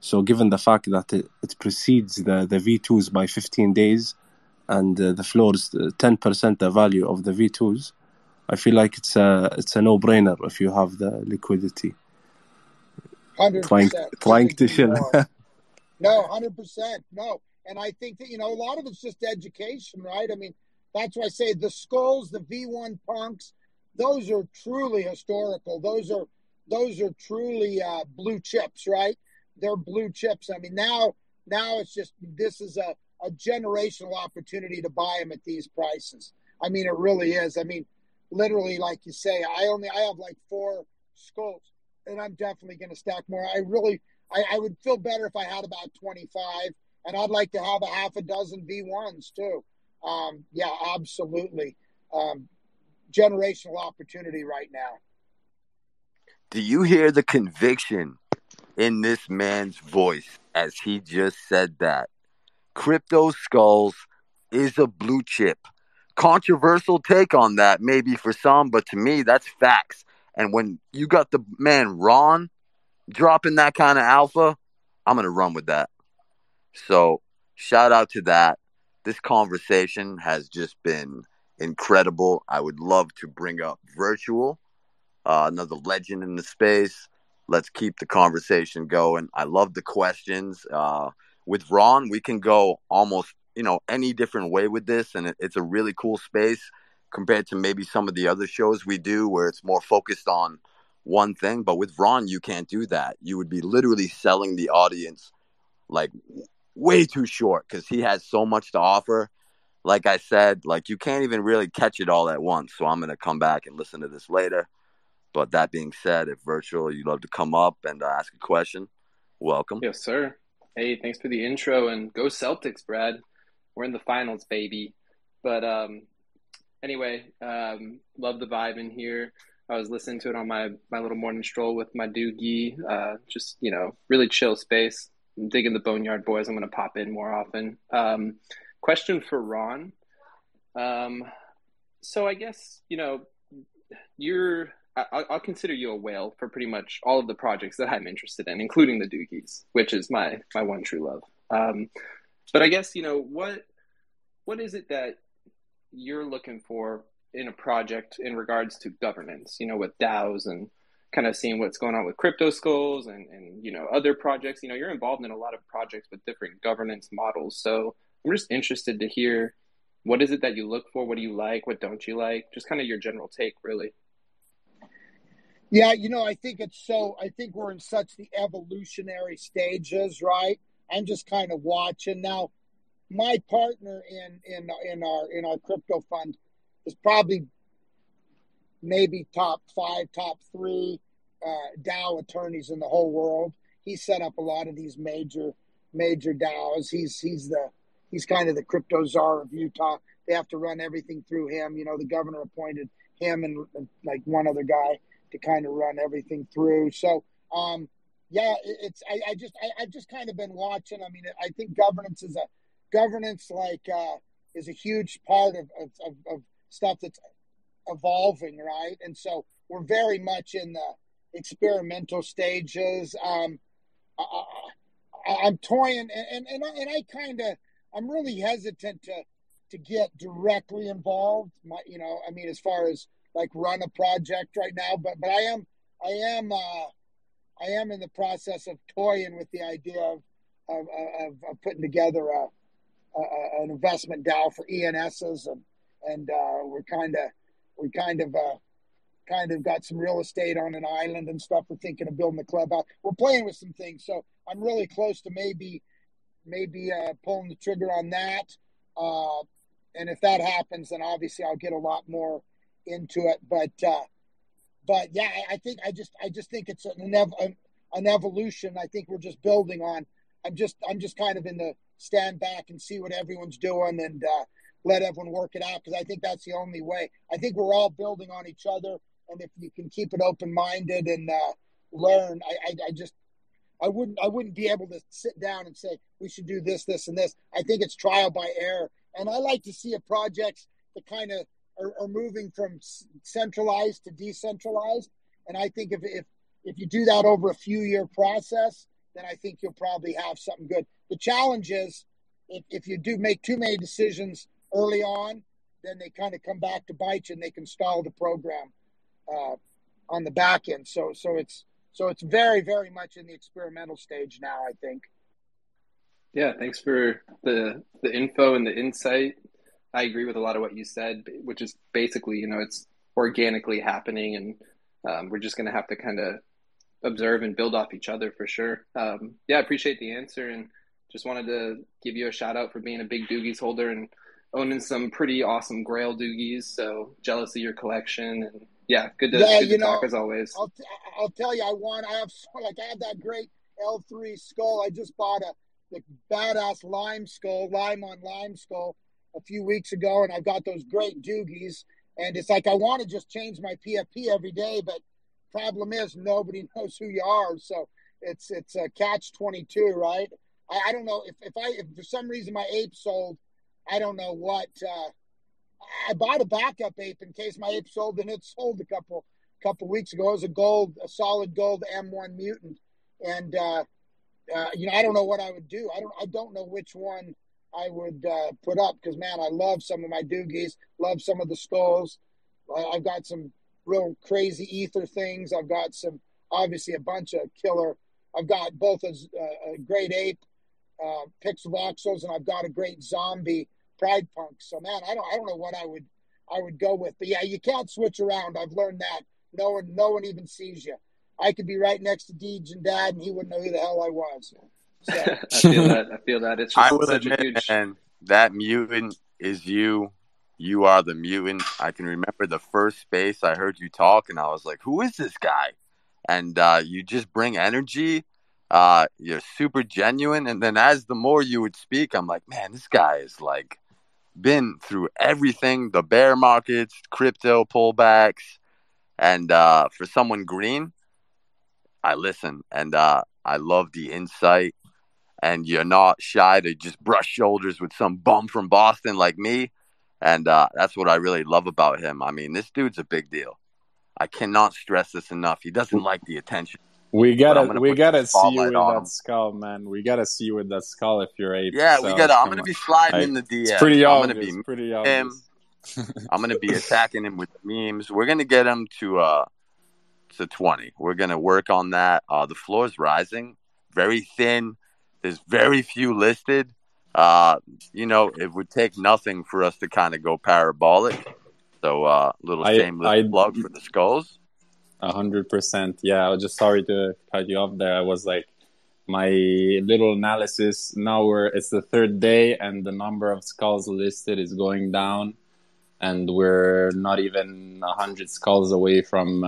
So given the fact that it precedes the V2s by 15 days and the floor is 10% the value of the V2s, I feel like it's a no-brainer if you have the liquidity. 100%. Trying to shill. No, 100%. No. And I think that, a lot of it's just education, right? I mean, that's why I say the Skulls, the V1 Punks, those are truly historical. Those are truly blue chips, right? They're blue chips. I mean, now it's just, this is a generational opportunity to buy them at these prices. I mean, it really is. I mean, literally, like you say, I have like 4 Skulls, and I'm definitely going to stack more. I would feel better if I had about 25, and I'd like to have a half a dozen V1s too. Yeah, absolutely. Generational opportunity right now. Do you hear the conviction in this man's voice as he just said that? Crypto Skulls is a blue chip. Controversial take on that maybe for some, but to me, that's facts. And when you got the man Ron dropping that kind of alpha, I'm going to run with that. So shout out to that. This conversation has just been incredible. I would love to bring up Virtual, another legend in the space. Let's keep the conversation going. I love the questions. With Ron, we can go almost you know, any different way with this. And it's a really cool space compared to maybe some of the other shows we do where it's more focused on one thing. But with Ron, you can't do that. You would be literally selling the audience like way too short because he has so much to offer. Like I said, like you can't even really catch it all at once. So I'm going to come back and listen to this later. But that being said, if Virtual, you'd love to come up and ask a question, welcome. Yes, sir. Hey, thanks for the intro, and go Celtics, Brad. We're in the finals, baby. But anyway, love the vibe in here. I was listening to it on my little morning stroll with my Doogie. Just, you know, really chill space. I'm digging the Boneyard boyz. I'm going to pop in more often. Question for Ron. So I guess, you know, I'll consider you a whale for pretty much all of the projects that I'm interested in, including the Doogies, which is my one true love. But I guess, you know, what is it that you're looking for in a project in regards to governance, you know, with DAOs and kind of seeing what's going on with Crypto Skulls and, you know, other projects? You know, you're involved in a lot of projects with different governance models. So I'm just interested to hear, what is it that you look for? What do you like? What don't you like? Just kind of your general take, really. Yeah, you know, I think we're in such the evolutionary stages, right? I'm just kind of watching. Now, my partner in our crypto fund is probably maybe top five, top three DAO attorneys in the whole world. He set up a lot of these major DAOs. He's kind of the crypto czar of Utah. They have to run everything through him. You know, the governor appointed him and like one other guy to kind of run everything through. So, I've just kind of been watching. I mean, I think governance is a huge part of stuff that's evolving, right? And so we're very much in the experimental stages. I'm toying and I'm really hesitant to get directly involved. As far as like run a project right now, but I am in the process of toying with the idea of putting together an investment DAO for ENSs, and we kind of got some real estate on an island and stuff. We're thinking of building the club out. We're playing with some things, so I'm really close to maybe pulling the trigger on that. And if that happens, then obviously I'll get a lot more into it, but yeah, I just think it's an evolution. I think we're just building on. I'm just kind of in the stand back and see what everyone's doing and let everyone work it out, because I think that's the only way. I think we're all building on each other, and if you can keep it open minded and learn, I wouldn't be able to sit down and say we should do this and this. I think it's trial by error, and I like to see a project that kind of are moving from centralized to decentralized. And I think if you do that over a few year process, then I think you'll probably have something good. The challenge is if you do make too many decisions early on, then they kind of come back to bite you and they can stall the program on the back end. So it's very, very much in the experimental stage now, I think. Yeah. Thanks for the info and the insight. I agree with a lot of what you said, which is basically, you know, it's organically happening, and we're just going to have to kind of observe and build off each other for sure. Yeah, I appreciate the answer, and just wanted to give you a shout out for being a big Doogies holder and owning some pretty awesome Grail Doogies. So jealous of your collection, and yeah, good to talk as always. I'll tell you, I have that great L3 skull. I just bought the badass lime skull. A few weeks ago, and I've got those great Doogies, and it's like I want to just change my PFP every day, but problem is nobody knows who you are, so it's a catch-22, right? I don't know if for some reason my ape sold. I don't know what. I bought a backup ape in case my ape sold, and it sold a couple weeks ago. It was a solid gold M1 mutant, and you know, I don't know what I would do. I don't know which one I would put up, because, man, I love some of my Doogies, love some of the skulls. I've got some real crazy ether things. I've got some, obviously, a bunch of killer. I've got both a great ape Punks Voxels, and I've got a great zombie Pride Punks. So man, I don't know what I would go with. But yeah, you can't switch around. I've learned that. No one even sees you. I could be right next to DegenDad and he wouldn't know who the hell I was. So. I feel that. It's just such a huge... Man, that mutant is you. You are the mutant. I can remember the first space I heard you talk, and I was like, who is this guy? And you just bring energy. You're super genuine. And then as the more you would speak, I'm like, man, this guy is like been through everything, the bear markets, crypto pullbacks. And for someone green, I listen, and I love the insight. And you're not shy to just brush shoulders with some bum from Boston like me. And that's what I really love about him. I mean, this dude's a big deal. I cannot stress this enough. He doesn't like the attention. We gotta see you with that skull, man. We gotta see you with that skull if you're able. Yeah, so, we gotta. I'm gonna be sliding in the DM. It's pretty obvious. I'm gonna be him. I'm gonna be attacking him with memes. We're gonna get him to 20. We're gonna work on that. The floor's rising, very thin. There's very few listed. It would take nothing for us to kind of go parabolic. So, little shameless plug for the skulls. 100%. Yeah, I was just sorry to cut you off there. I was like, my little analysis now. It's the third day, and the number of skulls listed is going down, and we're not even 100 skulls away from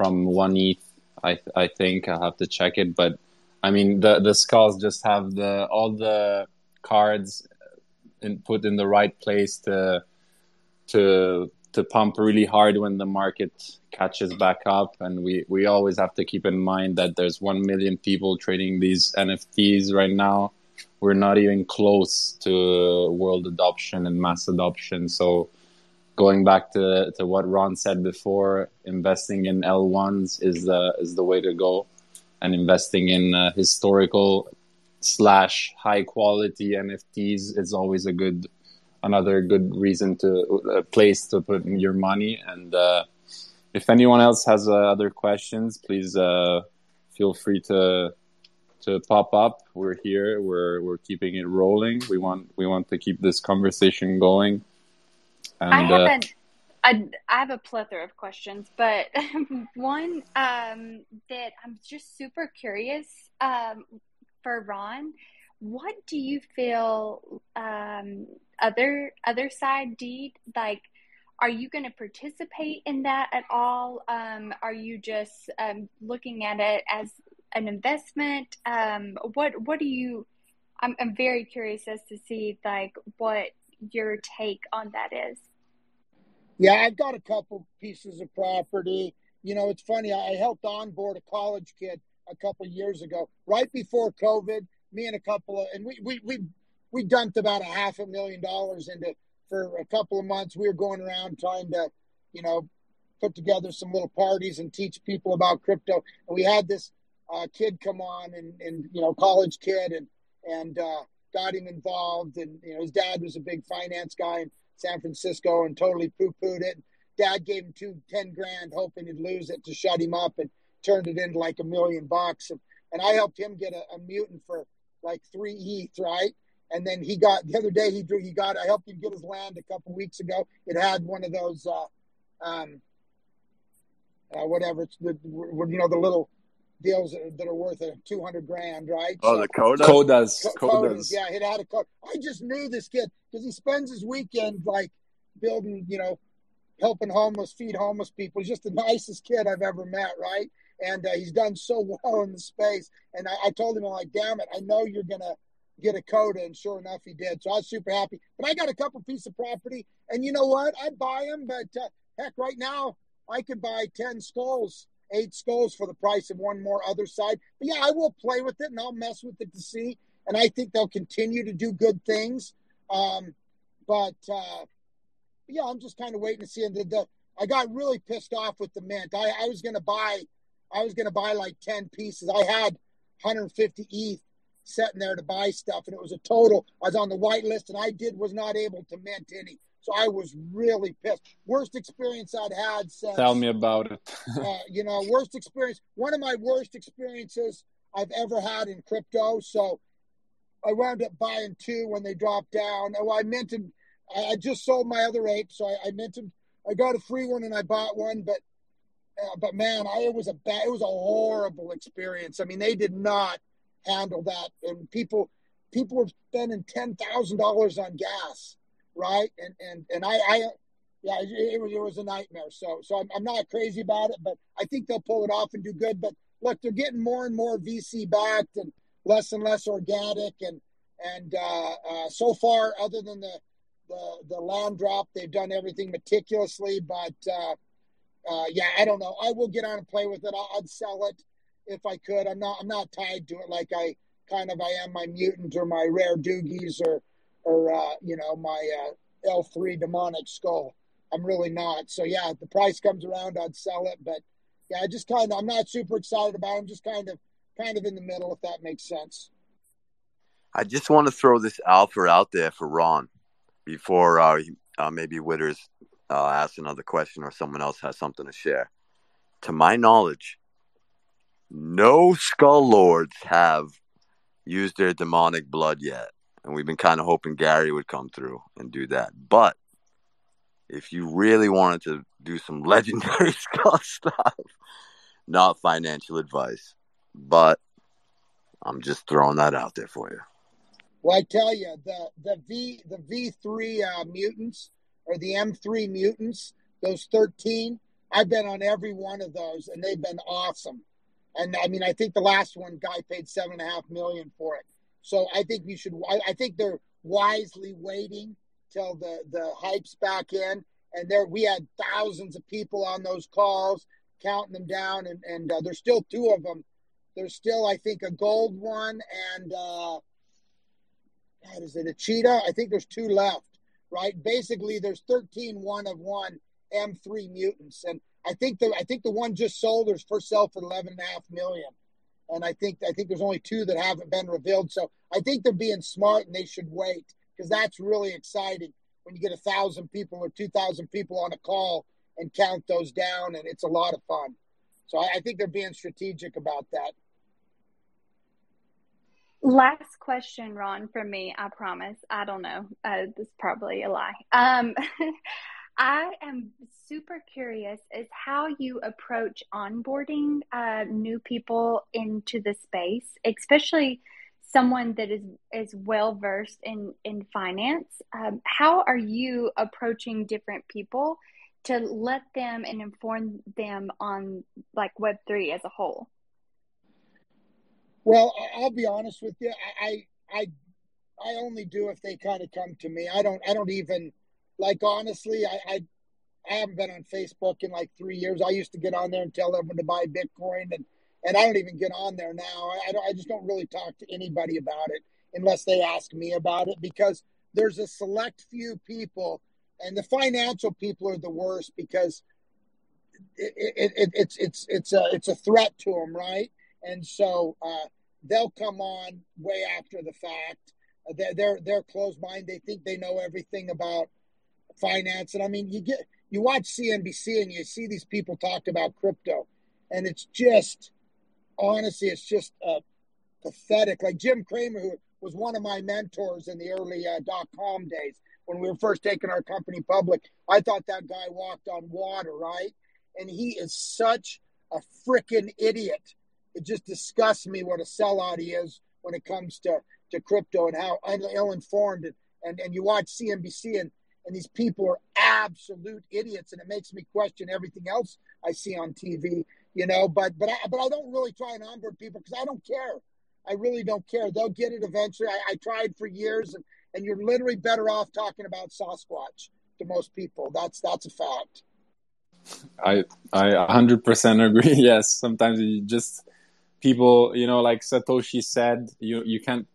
one ETH. I think I'll have to check it, but I mean the skulls just have all the cards put in the right place to pump really hard when the market catches back up. And we always have to keep in mind that there's 1 million people trading these NFTs right now. We're not even close to world adoption and mass adoption. So going back to what Ron said before, investing in L1s is the way to go, and investing in historical / high quality NFTs is always another good reason place to put your money. And if anyone else has other questions, please feel free to pop up. We're here. We're keeping it rolling. We want to keep this conversation going. And, I have a plethora of questions, but one that I'm just super curious for Ron. What do you feel other side deed? Like, are you going to participate in that at all? Are you just looking at it as an investment? What do you? I'm very curious as to see like what your take on that is. Yeah, I've got a couple pieces of property. You know, it's funny. I helped onboard a college kid a couple years ago, right before COVID. Me and a couple of, and we dumped about $500,000 into for a couple of months. We were going around trying to, put together some little parties and teach people about crypto. And we had this kid come on, and college kid, and got him involved. And his dad was a big finance guy in San Francisco, and totally poo-pooed it. Dad gave him $10,000, hoping he'd lose it to shut him up, and turned it into like $1 million. And I helped him get a mutant for like 3 ETH, right? And then he got, the other day I helped him get his land a couple weeks ago. It had one of those, the little deals that are worth $200,000, right? Oh, so, the Codas. Codas. Yeah, it had a Coda. I just knew this kid because he spends his weekend like building, helping homeless, feed homeless people. He's just the nicest kid I've ever met, right? And he's done so well in the space. And I told him, I'm like, damn it, I know you're going to get a Coda. And sure enough, he did. So I was super happy. But I got a couple pieces of property. And you know what? I'd buy them. But heck, right now, I could buy 10 skulls, 8 skulls for the price of one more other side. But yeah, I will play with it and I'll mess with it to see. And I think they'll continue to do good things. But I'm just kind of waiting to see. And I got really pissed off with the mint. I was going to buy. like 10 pieces. I had 150 ETH sitting there to buy stuff, and it was a total. I was on the white list, and was not able to mint any. So I was really pissed. Worst experience I'd had since. Tell me about it. Worst experience. One of my worst experiences I've ever had in crypto. So I wound up buying two when they dropped down. Oh, I meant to, I just sold my other ape, so I meant to, I got a free one and I bought one, but man, it was a horrible experience. I mean, they did not handle that, and people were spending $10,000 on gas, right? And it was a nightmare. So I'm not crazy about it, but I think they'll pull it off and do good. But look, they're getting more and more VC backed and less organic, and so far, other than the land drop, they've done everything meticulously. But yeah, I don't know. I will get on and play with it. I'd sell it if I could. I'm not tied to it like I kind of I am my mutant or my rare Doogies or my L3 demonic skull. I'm really not. So yeah, if the price comes around, I'd sell it. But yeah, I'm not super excited about it. I'm just kind of in the middle, if that makes sense. I just want to throw this alpha out there for Ron before maybe Witters asks another question or someone else has something to share. To my knowledge, no Skull Lords have used their demonic blood yet. And we've been kind of hoping Gary would come through and do that. But if you really wanted to do some legendary Skull stuff, not financial advice, but I'm just throwing that out there for you. Well, I tell you, the V3 mutants or the M3 mutants, those 13, I've been on every one of those, and they've been awesome. And I mean, I think the last one guy paid $7.5 million for it. So I think you should. I think they're wisely waiting till the hype's back in. And there, we had thousands of people on those calls, counting them down, and there's still two of them. There's still, I think, a gold one and, God, is it a cheetah? I think there's two left, right? Basically, there's 13 1-of-1 M3 mutants. And I think the one just sold is first sold for $11.5 million. And I think there's only two that haven't been revealed. So I think they're being smart and they should wait, because that's really exciting when you get 1,000 people or 2,000 people on a call and count those down, and it's a lot of fun. So I think they're being strategic about that. Last question, Ron, from me, I promise. I don't know. This is probably a lie. I am super curious is how you approach onboarding new people into the space, especially someone that is well-versed in finance. How are you approaching different people to let them and inform them on like Web3 as a whole? Well, I'll be honest with you. I only do if they kind of come to me. I don't even, like, honestly, I haven't been on Facebook in like 3 years. I used to get on there and tell everyone to buy Bitcoin, and I don't even get on there now. I just don't really talk to anybody about it unless they ask me about it, because there's a select few people. And the financial people are the worst, because it's a threat to them, right? And so they'll come on way after the fact. They're closed-minded. They think they know everything about finance. And I mean, you watch CNBC and you see these people talk about crypto, and it's just, honestly, it's just pathetic. Like Jim Cramer, who was one of my mentors in the early dot-com days. When we were first taking our company public, I thought that guy walked on water, right? And he is such a freaking idiot. It just disgusts me what a sellout he is when it comes to crypto and how ill-informed. And you watch CNBC and these people are absolute idiots, and it makes me question everything else I see on TV, you know. But I don't really try and onboard people because I don't care. I really don't care. They'll get it eventually. I tried for years, and you're literally better off talking about Sasquatch to most people. That's a fact. I 100% agree. Yes, sometimes you just people, you know, like Satoshi said, you can't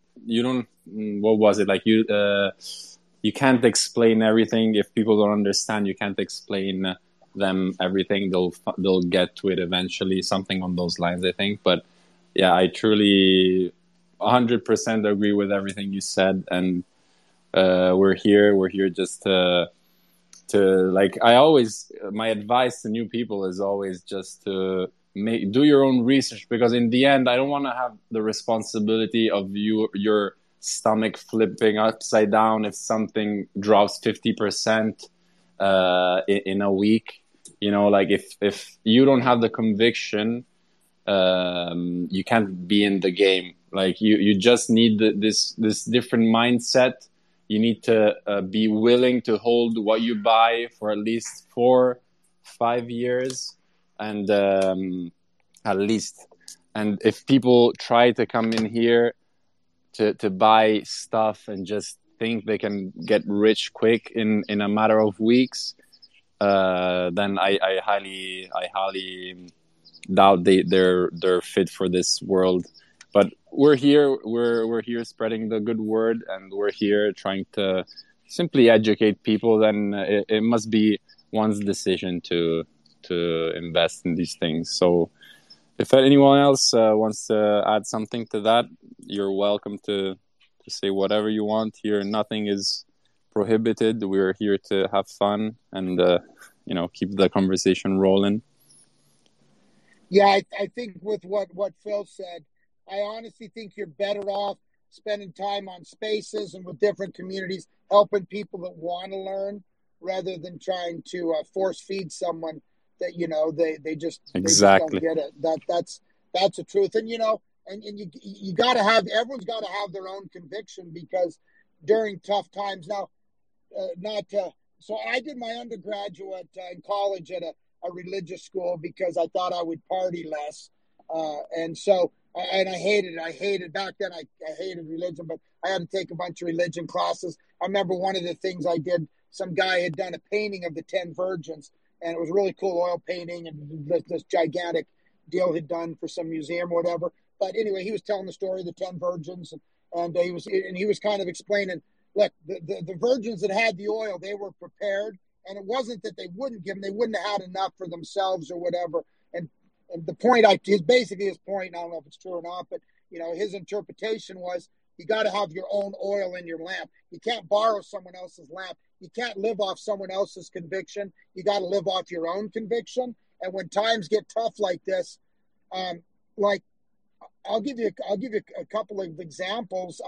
explain everything. If people don't understand, you can't explain them everything. They'll get to it eventually. Something on those lines, I think. But yeah, I truly 100% agree with everything you said, and we're here just to like, I always, my advice to new people is always just to do your own research, because in the end, I don't want to have the responsibility of your stomach flipping upside down if something drops 50% in a week. You know, like if you don't have the conviction, you can't be in the game. Like you just need this different mindset. You need to be willing to hold what you buy for at least 4-5 years, and at least. And if people try to come in here to buy stuff and just think they can get rich quick in a matter of weeks, then I highly doubt they're fit for this world. But we're here. We're here spreading the good word, and we're here trying to simply educate people. Then it must be one's decision to invest in these things. So, if anyone else wants to add something to that, you're welcome to say whatever you want here. Nothing is prohibited. We're here to have fun and keep the conversation rolling. Yeah, I think with what Phil said, I honestly think you're better off spending time on spaces and with different communities, helping people that want to learn, rather than trying to force feed someone that, you know, they just don't get it. That's the truth. And, you know, and you got to have, everyone's got to have their own conviction, because during tough times now, so I did my undergraduate in college at a religious school because I thought I would party less. And I hated it. Back then, I hated religion, but I had to take a bunch of religion classes. I remember one of the things I did, some guy had done a painting of the 10 virgins, and it was a really cool oil painting, and this gigantic deal he'd done for some museum or whatever. But anyway, he was telling the story of the 10 virgins, and he was kind of explaining, look, the virgins that had the oil, they were prepared, and it wasn't that they wouldn't give them, they wouldn't have had enough for themselves or whatever. And the point, his point, I don't know if it's true or not, but, you know, his interpretation was, you got to have your own oil in your lamp. You can't borrow someone else's lamp. You can't live off someone else's conviction. You got to live off your own conviction. And when times get tough like this, I'll give you a couple of examples.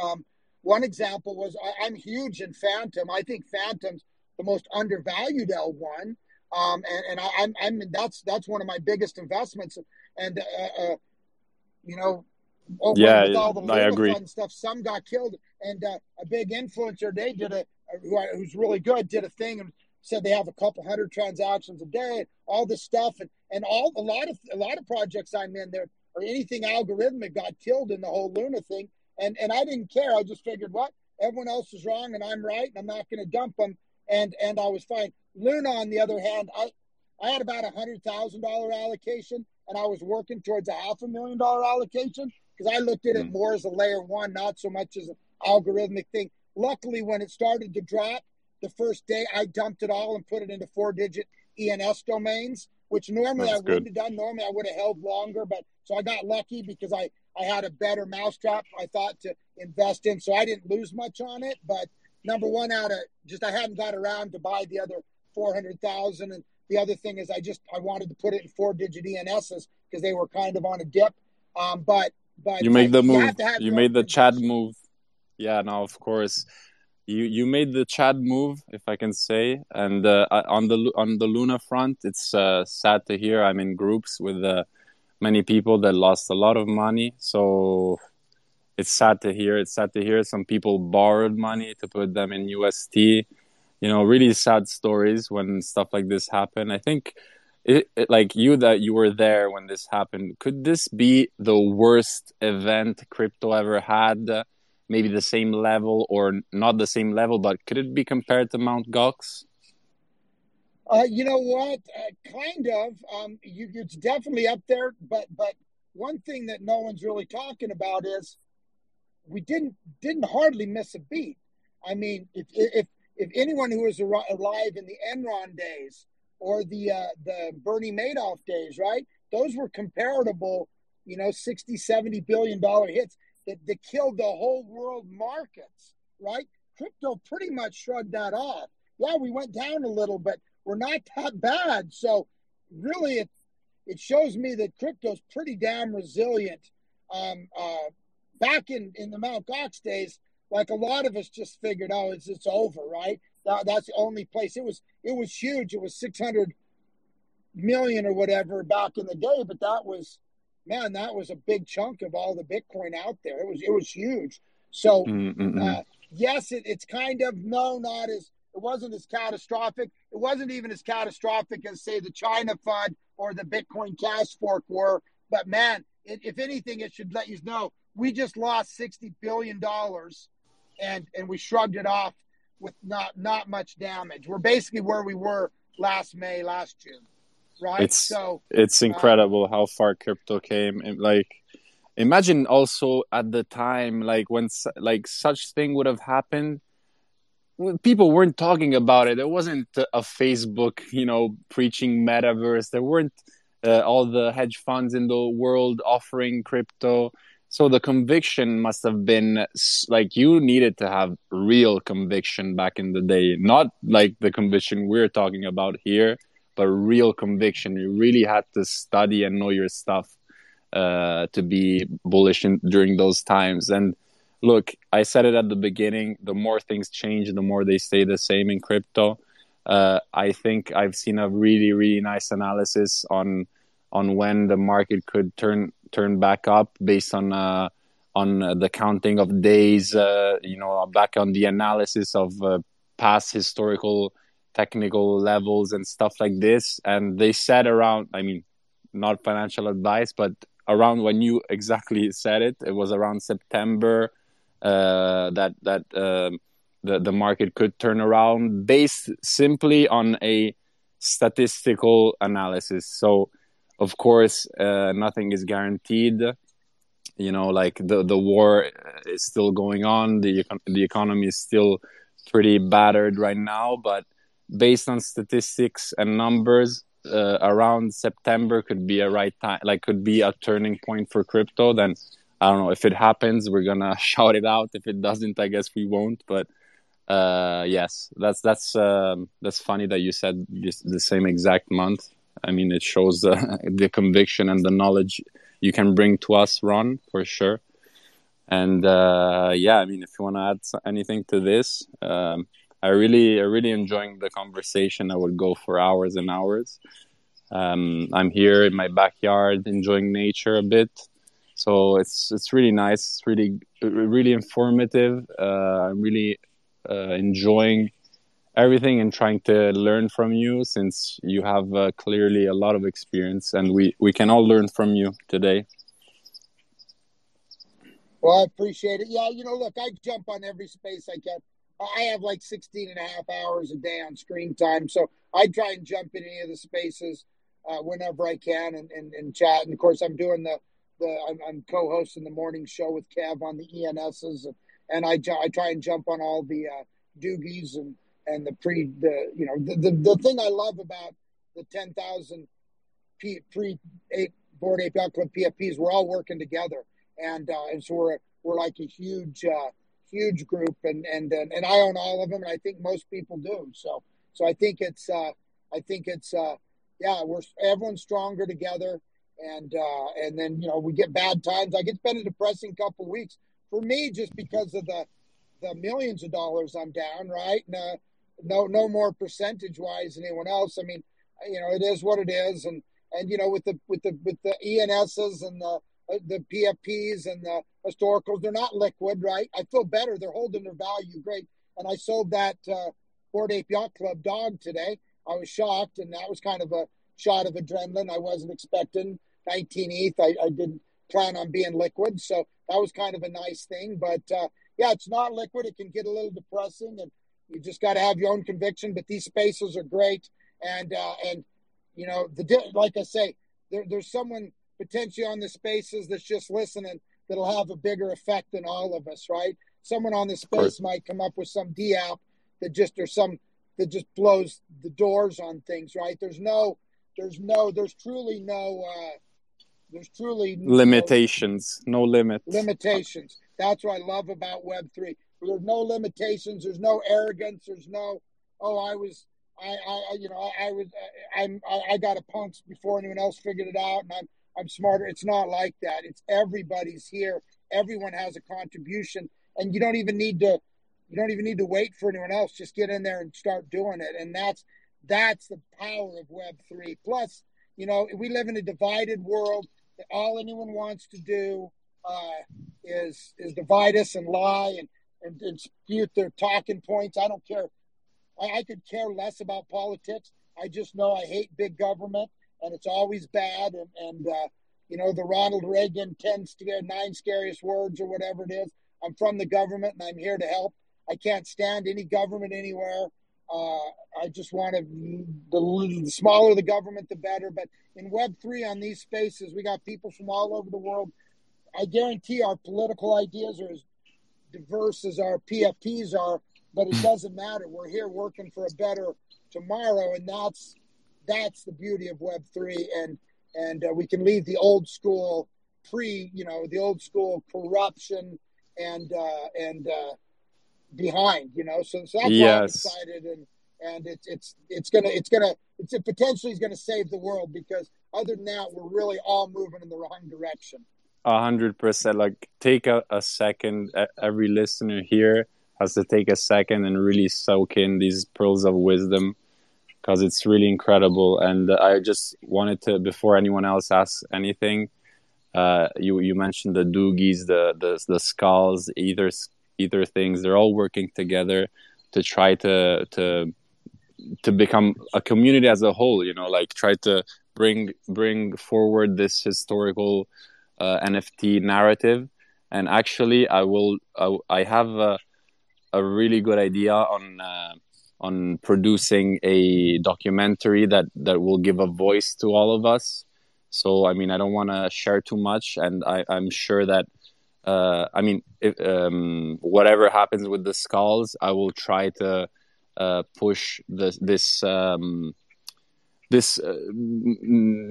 One example was, I'm huge in Phantom. I think Phantom's the most undervalued L1. That's one of my biggest investments. And with all the Luna Fund stuff, some got killed. And a big influencer, they did who's really good, did a thing and said they have a couple hundred transactions a day, all this stuff, and a lot of projects I'm in there or anything algorithmic got killed in the whole Luna thing. And I didn't care. I just figured, what, everyone else is wrong and I'm right, and I'm not going to dump them. And I was fine. Luna, on the other hand, I had about $100,000 allocation, and I was working towards a $500,000 allocation because I looked at it more as a layer one, not so much as an algorithmic thing. Luckily, when it started to drop, the first day I dumped it all and put it into 4-digit ENS domains, which normally I wouldn't have done. Normally I would have held longer, but so I got lucky because I had a better mousetrap, I thought, to invest in, so I didn't lose much on it. But number one, I hadn't got around to buy the other 400,000, and the other thing is I wanted to put it in 4-digit ENSs because they were kind of on a dip. But you make the move. You made the Chad move. Yeah, no, of course, you made the Chad move, if I can say. And on the Luna front, it's sad to hear. I'm in groups with many people that lost a lot of money, so. It's sad to hear. Some people borrowed money to put them in UST. You know, really sad stories when stuff like this happen. I think, you were there when this happened. Could this be the worst event crypto ever had? Maybe the same level or not the same level, but could it be compared to Mt. Gox? You know what? Kind of. It's definitely up there. But one thing that no one's really talking about is, we didn't hardly miss a beat. I mean, if anyone who was alive in the Enron days or the Bernie Madoff days, right? Those were comparable, you know, $60-70 billion hits that killed the whole world markets, right? Crypto pretty much shrugged that off. Yeah, we went down a little, but we're not that bad. So really, it shows me that crypto's pretty damn resilient. Back in the Mt. Gox days, Like a lot of us just figured, oh, it's over, right? That's the only place. It was huge. It was 600 million or whatever back in the day, but that was, man, that was a big chunk of all the Bitcoin out there. It was huge. So yes, it's kind of not as, it wasn't as catastrophic. It wasn't even as catastrophic as, say, the China FUD or the Bitcoin Cash fork were. But man, if anything, it should let you know we just lost $60 billion and we shrugged it off with not much damage. We're basically where we were last June, right? It's incredible how far crypto came. And like, imagine also at the time, like when like such thing would have happened, people weren't talking about it. There wasn't a Facebook, preaching metaverse. There weren't all the hedge funds in the world offering crypto. So the conviction must have been like, you needed to have real conviction back in the day, not like the conviction we're talking about here, but real conviction. You really had to study and know your stuff to be bullish during those times. And look, I said it at the beginning, the more things change, the more they stay the same in crypto. I think I've seen a really, really nice analysis on when the market could turn back up based on the counting of days, back on the analysis of past historical technical levels and stuff like this. And they said around, I mean, not financial advice, but around when you exactly said it, it was around September that the market could turn around based simply on a statistical analysis. So, of course, nothing is guaranteed. Like the war is still going on. The economy is still pretty battered right now. But based on statistics and numbers, around September could be a right time. Like, could be a turning point for crypto. Then I don't know, if it happens, we're gonna shout it out. If it doesn't, I guess we won't. But yes, that's funny that you said the same exact month. I mean, it shows the conviction and the knowledge you can bring to us, Ron, for sure. And I mean, if you want to add anything to this, I really enjoying the conversation. I would go for hours and hours. I'm here in my backyard enjoying nature a bit, so it's really nice. It's really informative. I'm really enjoying everything and trying to learn from you, since you have clearly a lot of experience, and we can all learn from you today. Well, I appreciate it. Yeah, look, I jump on every space I can. I have like 16 and a half hours a day on screen time, so I try and jump in any of the spaces whenever I can and chat. And of course, I'm doing I'm co-hosting the morning show with Kev on the ENSs, and I try and jump on all the Doogies and the thing I love about the 10,000 Bored Ape Yacht Club PFPs, we're all working together, and so we're like a huge group, and I own all of them, and I think most people do. So I think it's everyone's stronger together, and then we get bad times. Like, it's been a depressing couple of weeks for me just because of the millions of dollars I'm down, right? And, no more percentage-wise than anyone else. I mean, it is what it is, and with the ENSs and the PFPs and the historicals, they're not liquid, right? I feel better; they're holding their value, great. And I sold that Bored Ape Yacht Club dog today. I was shocked, and that was kind of a shot of adrenaline I wasn't expecting. 19 ETH. I didn't plan on being liquid, so that was kind of a nice thing. But it's not liquid; it can get a little depressing and. You just got to have your own conviction, but these spaces are great. And like I say, there's someone potentially on the spaces that's just listening that'll have a bigger effect than all of us, right? Someone on the space might come up with some D app that just blows the doors on things, right? There's truly no limitations, no limits. Limitations. That's what I love about Web3. There's no limitations. There's no arrogance. There's no, I got a punks before anyone else figured it out, and I'm smarter. It's not like that. It's everybody's here. Everyone has a contribution, and you don't even need to wait for anyone else. Just get in there and start doing it. And that's the power of Web3. Plus, you know, we live in a divided world. All anyone wants to do is divide us and lie and dispute their talking points. I don't care. I could care less about politics. I just know I hate big government, and it's always bad. And you know, the Ronald Reagan 9 scariest words or whatever it is. I'm from the government, and I'm here to help. I can't stand any government anywhere. I just want to, the smaller the government, the better. But in Web3 on these spaces, we got people from all over the world. I guarantee our political ideas are as diverse as our PFPs are, but it doesn't matter. We're here working for a better tomorrow, and that's the beauty of Web3. And we can leave the old school corruption and behind, you know. So that's why I'm excited, and it's potentially is gonna save the world, because other than that, we're really all moving in the wrong direction. 100%. Like, take a second. Every listener here has to take a second and really soak in these pearls of wisdom, because it's really incredible. And I just wanted to, before anyone else asks anything, you mentioned the Doogies, the Skulls, Ether things. They're all working together to try to become a community as a whole. You know, like, try to bring forward this historical NFT narrative. And actually, I have a really good idea on producing a documentary that will give a voice to all of us. So, I mean, I don't want to share too much, and I'm sure that, whatever happens with the Skulls, I will try to push this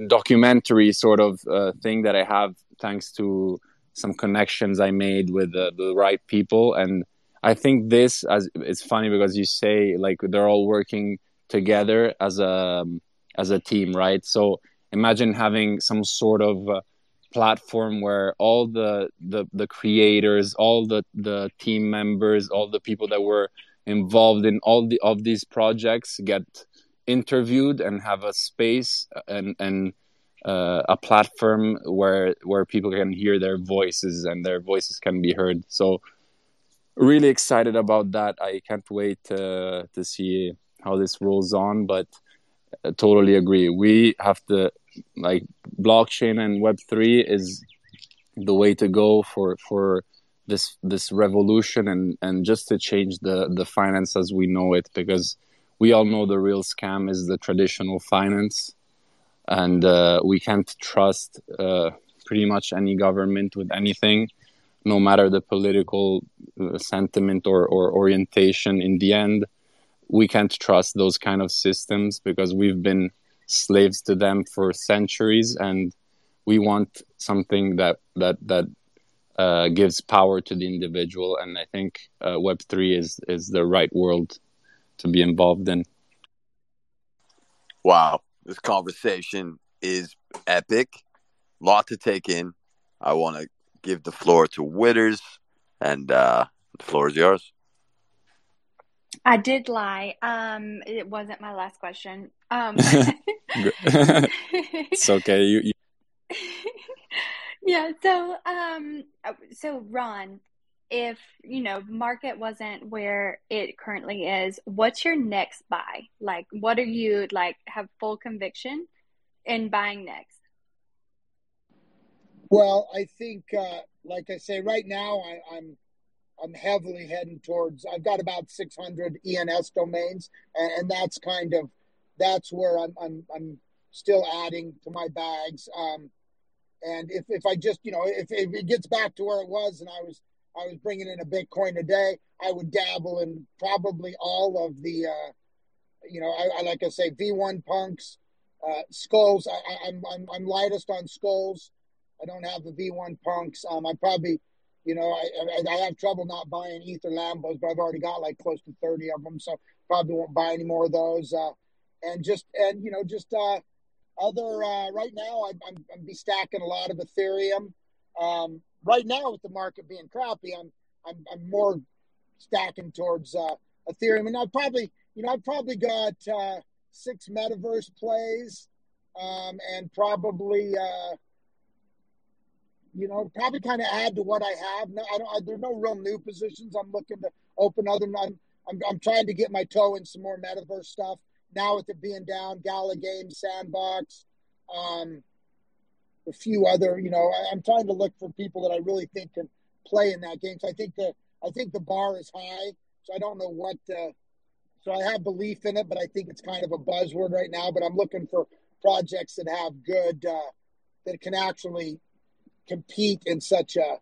documentary sort of thing that I have, thanks to some connections I made with the right people. And I think it's funny, because you say, like, they're all working together as a team, right? So imagine having some sort of platform where all the creators, all the team members, all the people that were involved in all of these projects get interviewed and have a space and a platform where people can hear their voices, and their voices can be heard. So really excited about that. I can't wait to see how this rolls on, but I totally agree. We have to, like, blockchain and Web3 is the way to go for this revolution, and just to change the finance as we know it, because we all know the real scam is the traditional finance, and we can't trust pretty much any government with anything, no matter the political sentiment or orientation. In the end, we can't trust those kind of systems, because we've been slaves to them for centuries, and we want something that gives power to the individual. And I think Web3 is the right world to be involved in. Wow, this conversation is epic. A lot to take in. I want to give the floor to Witters, and the floor is yours. I did lie. It wasn't my last question. It's okay. You... Yeah. So Ron, if, you know, market wasn't where it currently is, what's your next buy? Like, what are you, like, have full conviction in buying next? Well, I think, like I say, right now I'm heavily heading towards, I've got about 600 ENS domains, and that's where I'm still adding to my bags. And if I just, you know, if it gets back to where it was, and I was bringing in a Bitcoin a day, I would dabble in probably all of the, you know, I like I say, V1 Punks, Skulls. I'm lightest on Skulls. I don't have the V1 Punks. I probably, you know, I have trouble not buying Ether Lambos, but I've already got like close to 30 of them, so probably won't buy any more of those. Right now I'm be stacking a lot of Ethereum. Right now, with the market being crappy, I'm I'm more stacking towards Ethereum, and I've probably got 6 metaverse plays, and probably probably kind of add to what I have. No, there's no real new positions. I'm looking to open other. I'm trying to get my toe in some more metaverse stuff now with it being down. Gala Games, Sandbox, a few other. I'm trying to look for people that I really think can play in that game. So I think the bar is high. So I don't know what. So I have belief in it, but I think it's kind of a buzzword right now. But I'm looking for projects that have good that can actually compete in such a,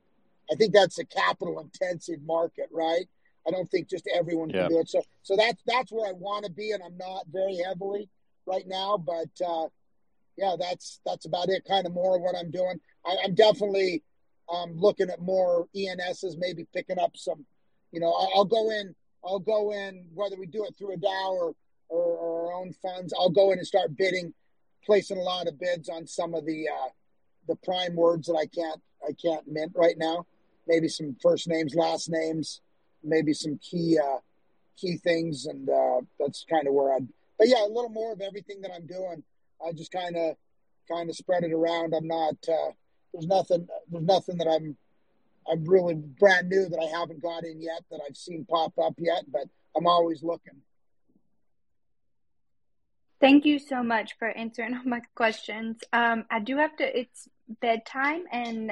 I think that's a capital intensive market, right? I don't think just everyone can do it. So that's where I want to be, and I'm not very heavily right now, but that's about it, kind of more of what I'm doing. I'm definitely looking at more ENSs, maybe picking up some, I'll go in, whether we do it through a DAO or our own funds, I'll go in and start bidding, placing a lot of bids on some of the prime words that I can't mint right now, maybe some first names, last names, maybe some key things. And that's kind of where a little more of everything that I'm doing. I just kind of spread it around. I'm not, there's nothing that I'm really brand new that I haven't got in yet that I've seen pop up yet, but I'm always looking. Thank you so much for answering all my questions. I do have to, it's bedtime and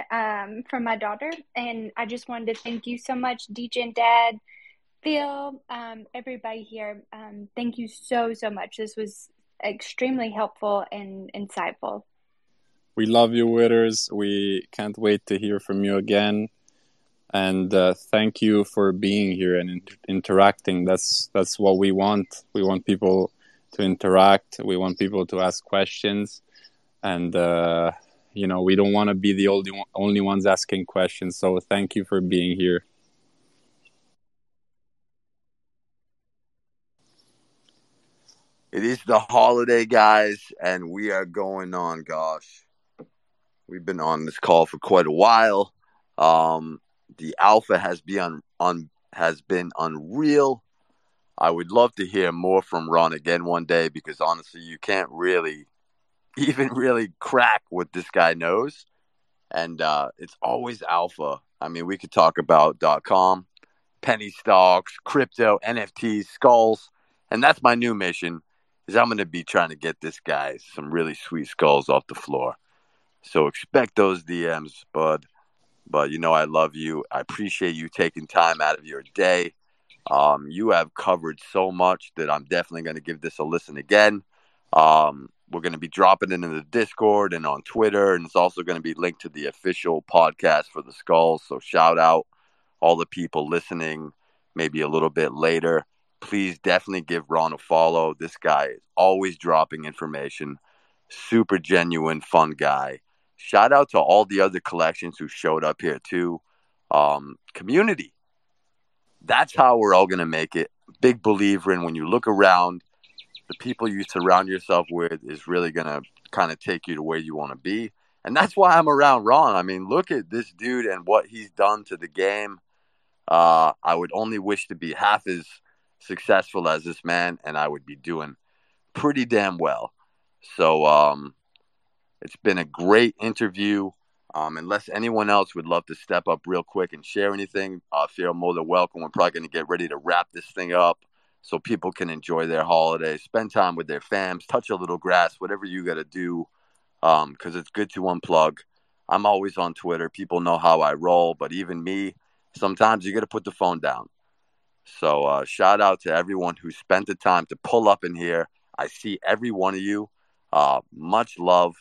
for my daughter, and I just wanted to thank you so much, DegenDad, Phil, everybody here. Thank you so much. This was extremely helpful and insightful. We love you, Witters. We can't wait to hear from you again. And thank you for being here and interacting. That's what we want. We want people to interact. We want people to ask questions, and we don't want to be the only ones asking questions. So thank you for being here. It is the holiday, guys, and we are going on. Gosh, we've been on this call for quite a while. The alpha has been unreal. I would love to hear more from Ron again one day, because honestly, you can't really even really crack what this guy knows. And it's always alpha. I mean, we could talk about .com, penny stocks, crypto, NFTs, skulls. And that's my new mission, is I'm going to be trying to get this guy some really sweet skulls off the floor. So expect those DMs, bud. But, I love you. I appreciate you taking time out of your day. You have covered so much that I'm definitely going to give this a listen again. We're going to be dropping it in the Discord and on Twitter, and it's also going to be linked to the official podcast for the Skulls. So shout out all the people listening maybe a little bit later. Please definitely give Ron a follow. This guy is always dropping information. Super genuine, fun guy. Shout out to all the other collections who showed up here too. Community. That's how we're all going to make it. Big believer in when you look around, the people you surround yourself with is really going to kind of take you to where you want to be. And that's why I'm around Ron. I mean, look at this dude and what he's done to the game. I would only wish to be half as successful as this man, and I would be doing pretty damn well. So it's been a great interview. Unless anyone else would love to step up real quick and share anything, I feel more than welcome. We're probably going to get ready to wrap this thing up so people can enjoy their holidays, spend time with their fams, touch a little grass, whatever you got to do, because it's good to unplug. I'm always on Twitter. People know how I roll, but even me, sometimes you got to put the phone down. So shout out to everyone who spent the time to pull up in here. I see every one of you. Much love.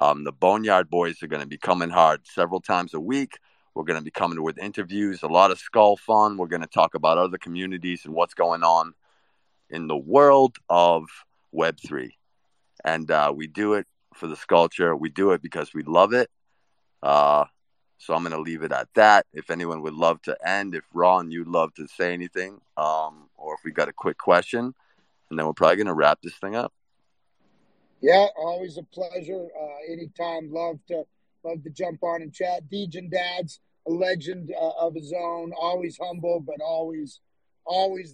The Boneyard boyz are going to be coming hard several times a week. We're going to be coming with interviews, a lot of skull fun. We're going to talk about other communities and what's going on in the world of Web3. And we do it for the sculpture. We do it because we love it. So I'm going to leave it at that. If anyone would love to end, if Ron, you'd love to say anything, or if we got a quick question, and then we're probably going to wrap this thing up. Yeah, always a pleasure. Anytime, love to jump on and chat. DegenDads, a legend of his own, always humble, but always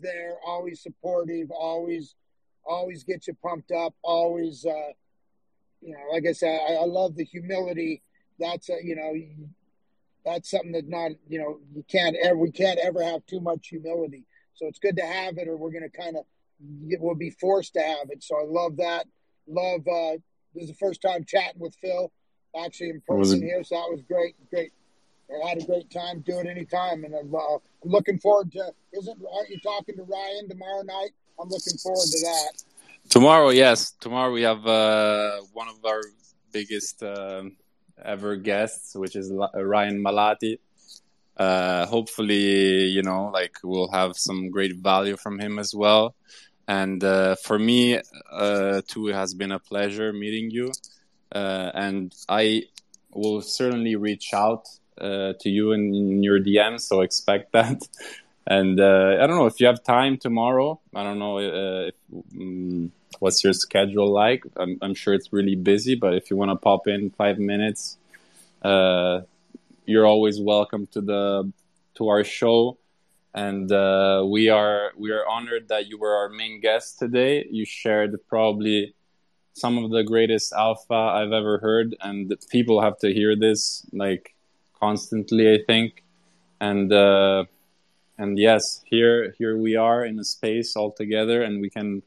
there, always supportive, always get you pumped up, always, you know, like I said, I love the humility. That's, you know, that's something that not, you know, we can't ever have too much humility. So it's good to have it, or we're going to we'll be forced to have it. So I love that. This is the first time chatting with Phil, actually in person here. So that was great. I had a great time. Do it anytime. And I'm looking forward to, aren't you talking to Ryan tomorrow night? I'm looking forward to that. Tomorrow, yes. Tomorrow we have one of our biggest ever guests, which is Ryan Malati. Hopefully, you know, like we'll have some great value from him as well. And for me, too, it has been a pleasure meeting you. And I will certainly reach out to you in your DMs, so expect that. And I don't know if you have time tomorrow. I don't know what's your schedule like. I'm sure it's really busy, but if you want to pop in 5 minutes, you're always welcome to our show. And we are honored that you were our main guest today. You shared probably some of the greatest alpha I've ever heard, and people have to hear this like constantly, I think. And yes, here we are in a space all together, and we can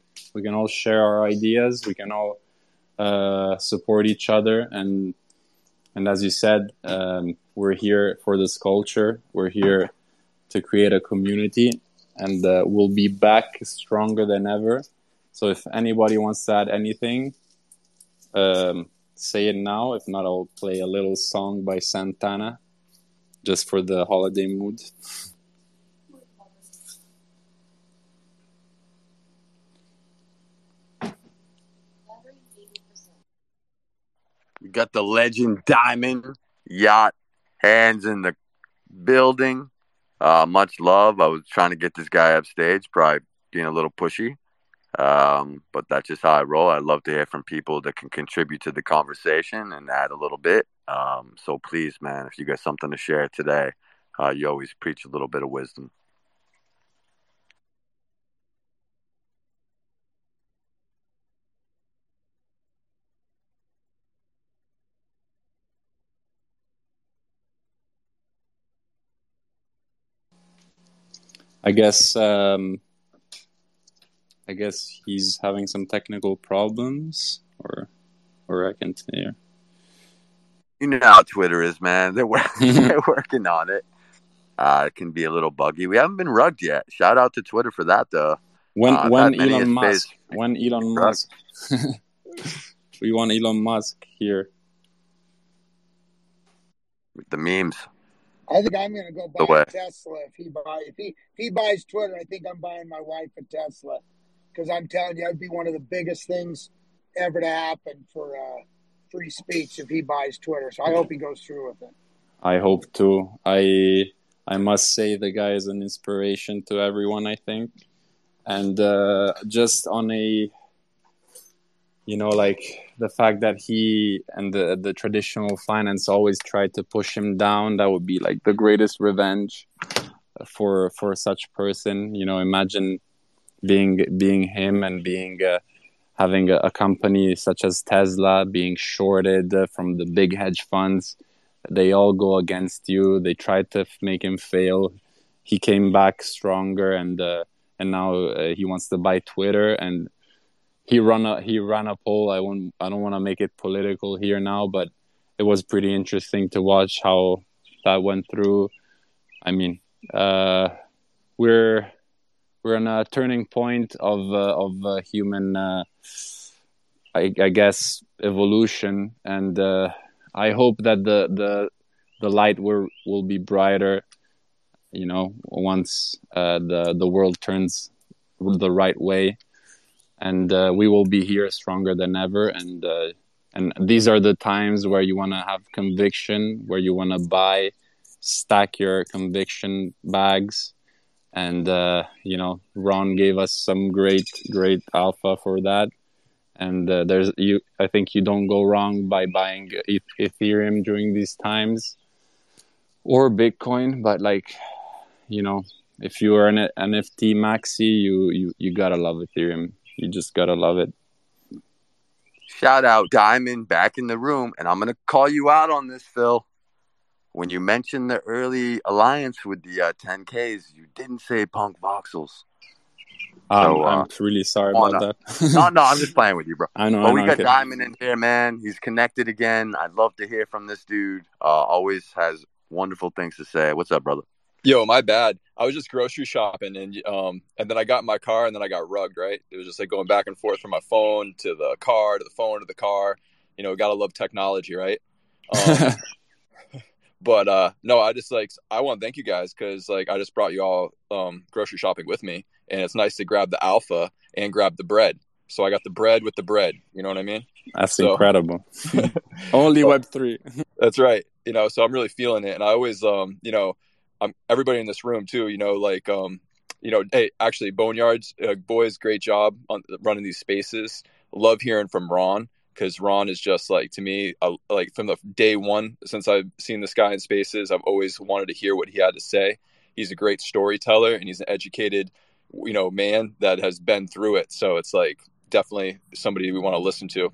all share our ideas. We can all support each other, and as you said, we're here for this culture. We're here to create a community, and we'll be back stronger than ever. So if anybody wants to add anything, say it now. If not, I'll play a little song by Santana just for the holiday mood. We got the legend Diamond Yacht Hands in the building. Much love. I was trying to get this guy up stage, probably being a little pushy. But that's just how I roll. I love to hear from people that can contribute to the conversation and add a little bit. So please, man, if you got something to share today, you always preach a little bit of wisdom. I guess he's having some technical problems, or I can hear. You know how Twitter is, man. They're working on it. It can be a little buggy. We haven't been rugged yet. Shout out to Twitter for that, though. When Elon Musk. We want Elon Musk here. With the memes. I think I'm going to go buy a Tesla if he buys Twitter. I think I'm buying my wife a Tesla, because I'm telling you, that'd be one of the biggest things ever to happen for free speech if he buys Twitter. So I hope he goes through with it. I hope too. I must say the guy is an inspiration to everyone, I think. And just on a, you know, like the fact that he and the traditional finance always tried to push him down, that would be like the greatest revenge for such person. You know, imagine being him and being having a company such as Tesla being shorted from the big hedge funds. They all go against you. They tried to make him fail. He came back stronger, and now he wants to buy Twitter. And He ran a poll. I don't want to make it political here now, but it was pretty interesting to watch how that went through. I mean, we're in a turning point of human, I guess, evolution, and I hope that the light will be brighter. You know, once the world turns the right way. And we will be here stronger than ever. And these are the times where you want to have conviction, where you want to buy, stack your conviction bags. And, you know, Ron gave us some great, great alpha for that. And I think you don't go wrong by buying Ethereum during these times. or Bitcoin, but like, you know, if you are an NFT maxi, you gotta love Ethereum. You just gotta love it. Shout out Diamond back in the room, and I'm gonna call you out on this, Phil. When you mentioned the early alliance with the 10Ks, you didn't say Punk Voxels. So, I'm really sorry about that. No, I'm just playing with you, bro. I know. But we got Diamond in here, man. He's connected again. I'd love to hear from this dude. Always has wonderful things to say. What's up, brother? Yo, my bad. I was just grocery shopping, and then I got in my car, and then I got rugged, right? It was just like going back and forth from my phone to the car, to the phone, to the car. You know, gotta love technology, right? But no, I just I want to thank you guys because I just brought you all grocery shopping with me, and it's nice to grab the alpha and grab the bread. So I got the bread with the bread. You know what I mean? That's incredible. Only Web3. That's right. You know, so I'm really feeling it, and I always, everybody in this room too. You know, hey, actually, Boneyards boys, great job on running these spaces. Love hearing from Ron. Because Ron is just to me, from the day one since I've seen this guy in spaces, I've always wanted to hear what he had to say. He's a great storyteller, and he's an educated, man that has been through it. So it's definitely somebody we want to listen to.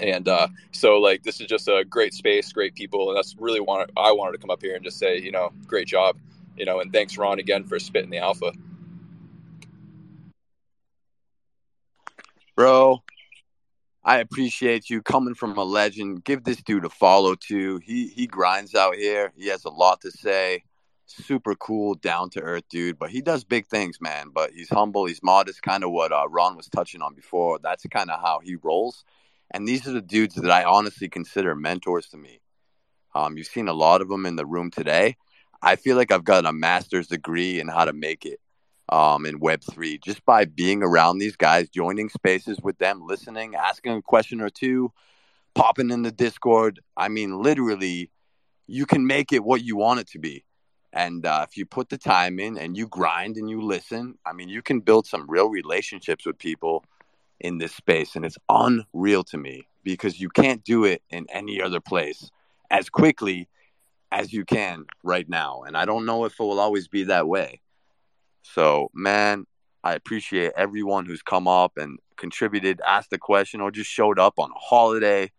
And so this is just a great space, great people, and that's really I wanted to come up here and just say, great job, and thanks Ron again for spitting the alpha, bro. I appreciate you coming from a legend. Give this dude a follow too. He grinds out here. He has a lot to say. Super cool, down to earth dude. But he does big things, man. But he's humble. He's modest. Kind of what Ron was touching on before. That's kind of how he rolls. And these are the dudes that I honestly consider mentors to me. You've seen a lot of them in the room today. I feel like I've got a master's degree in how to make it. In Web3, just by being around these guys, joining spaces with them, listening, asking a question or two, popping in the Discord. I mean, literally, you can make it what you want it to be. And if you put the time in and you grind and you listen, I mean, you can build some real relationships with people in this space. And it's unreal to me because you can't do it in any other place as quickly as you can right now. And I don't know if it will always be that way. So, man, I appreciate everyone who's come up and contributed, asked a question, or just showed up on a holiday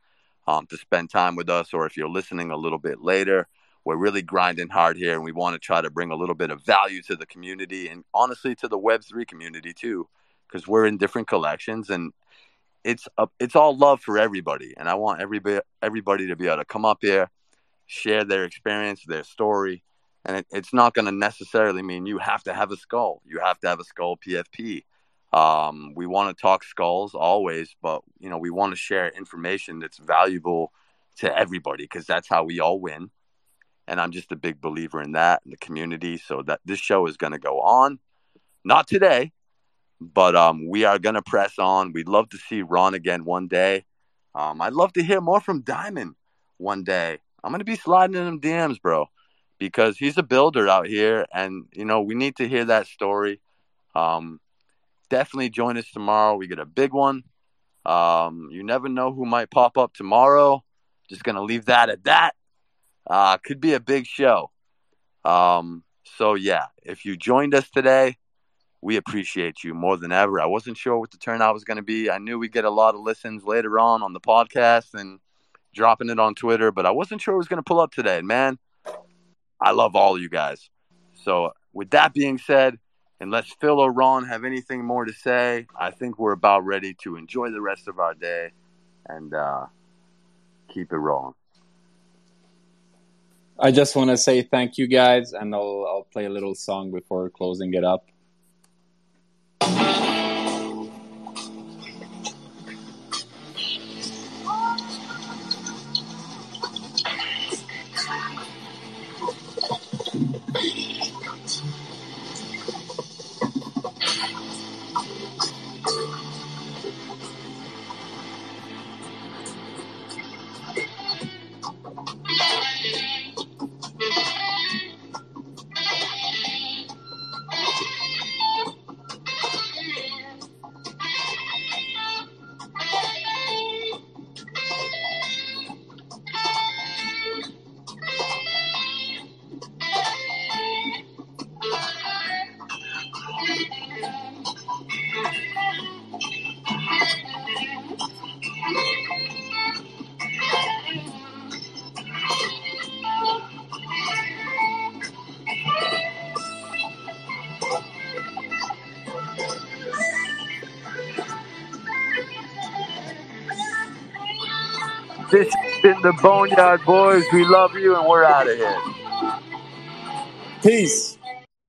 to spend time with us. Or if you're listening a little bit later, we're really grinding hard here, and we want to try to bring a little bit of value to the community and, honestly, to the Web3 community, too, because we're in different collections, and it's all love for everybody. And I want everybody to be able to come up here, share their experience, their story. And it's not going to necessarily mean you have to have a skull. You have to have a skull PFP. We want to talk skulls always, but, we want to share information that's valuable to everybody because that's how we all win. And I'm just a big believer in that and the community. So that this show is going to go on. Not today, but we are going to press on. We'd love to see Ron again one day. I'd love to hear more from Diamond one day. I'm going to be sliding in them DMs, bro. Because he's a builder out here, and, we need to hear that story. Definitely join us tomorrow. We get a big one. You never know who might pop up tomorrow. Just going to leave that at that. Could be a big show. So, yeah, if you joined us today, we appreciate you more than ever. I wasn't sure what the turnout was going to be. I knew we'd get a lot of listens later on the podcast and dropping it on Twitter, but I wasn't sure it was going to pull up today, man. I love all you guys. So with that being said, unless Phil or Ron have anything more to say, I think we're about ready to enjoy the rest of our day and keep it rolling. I just want to say thank you guys, and I'll play a little song before closing it up. This has been the Boneyard Boyz. We love you, and we're out of here. Peace.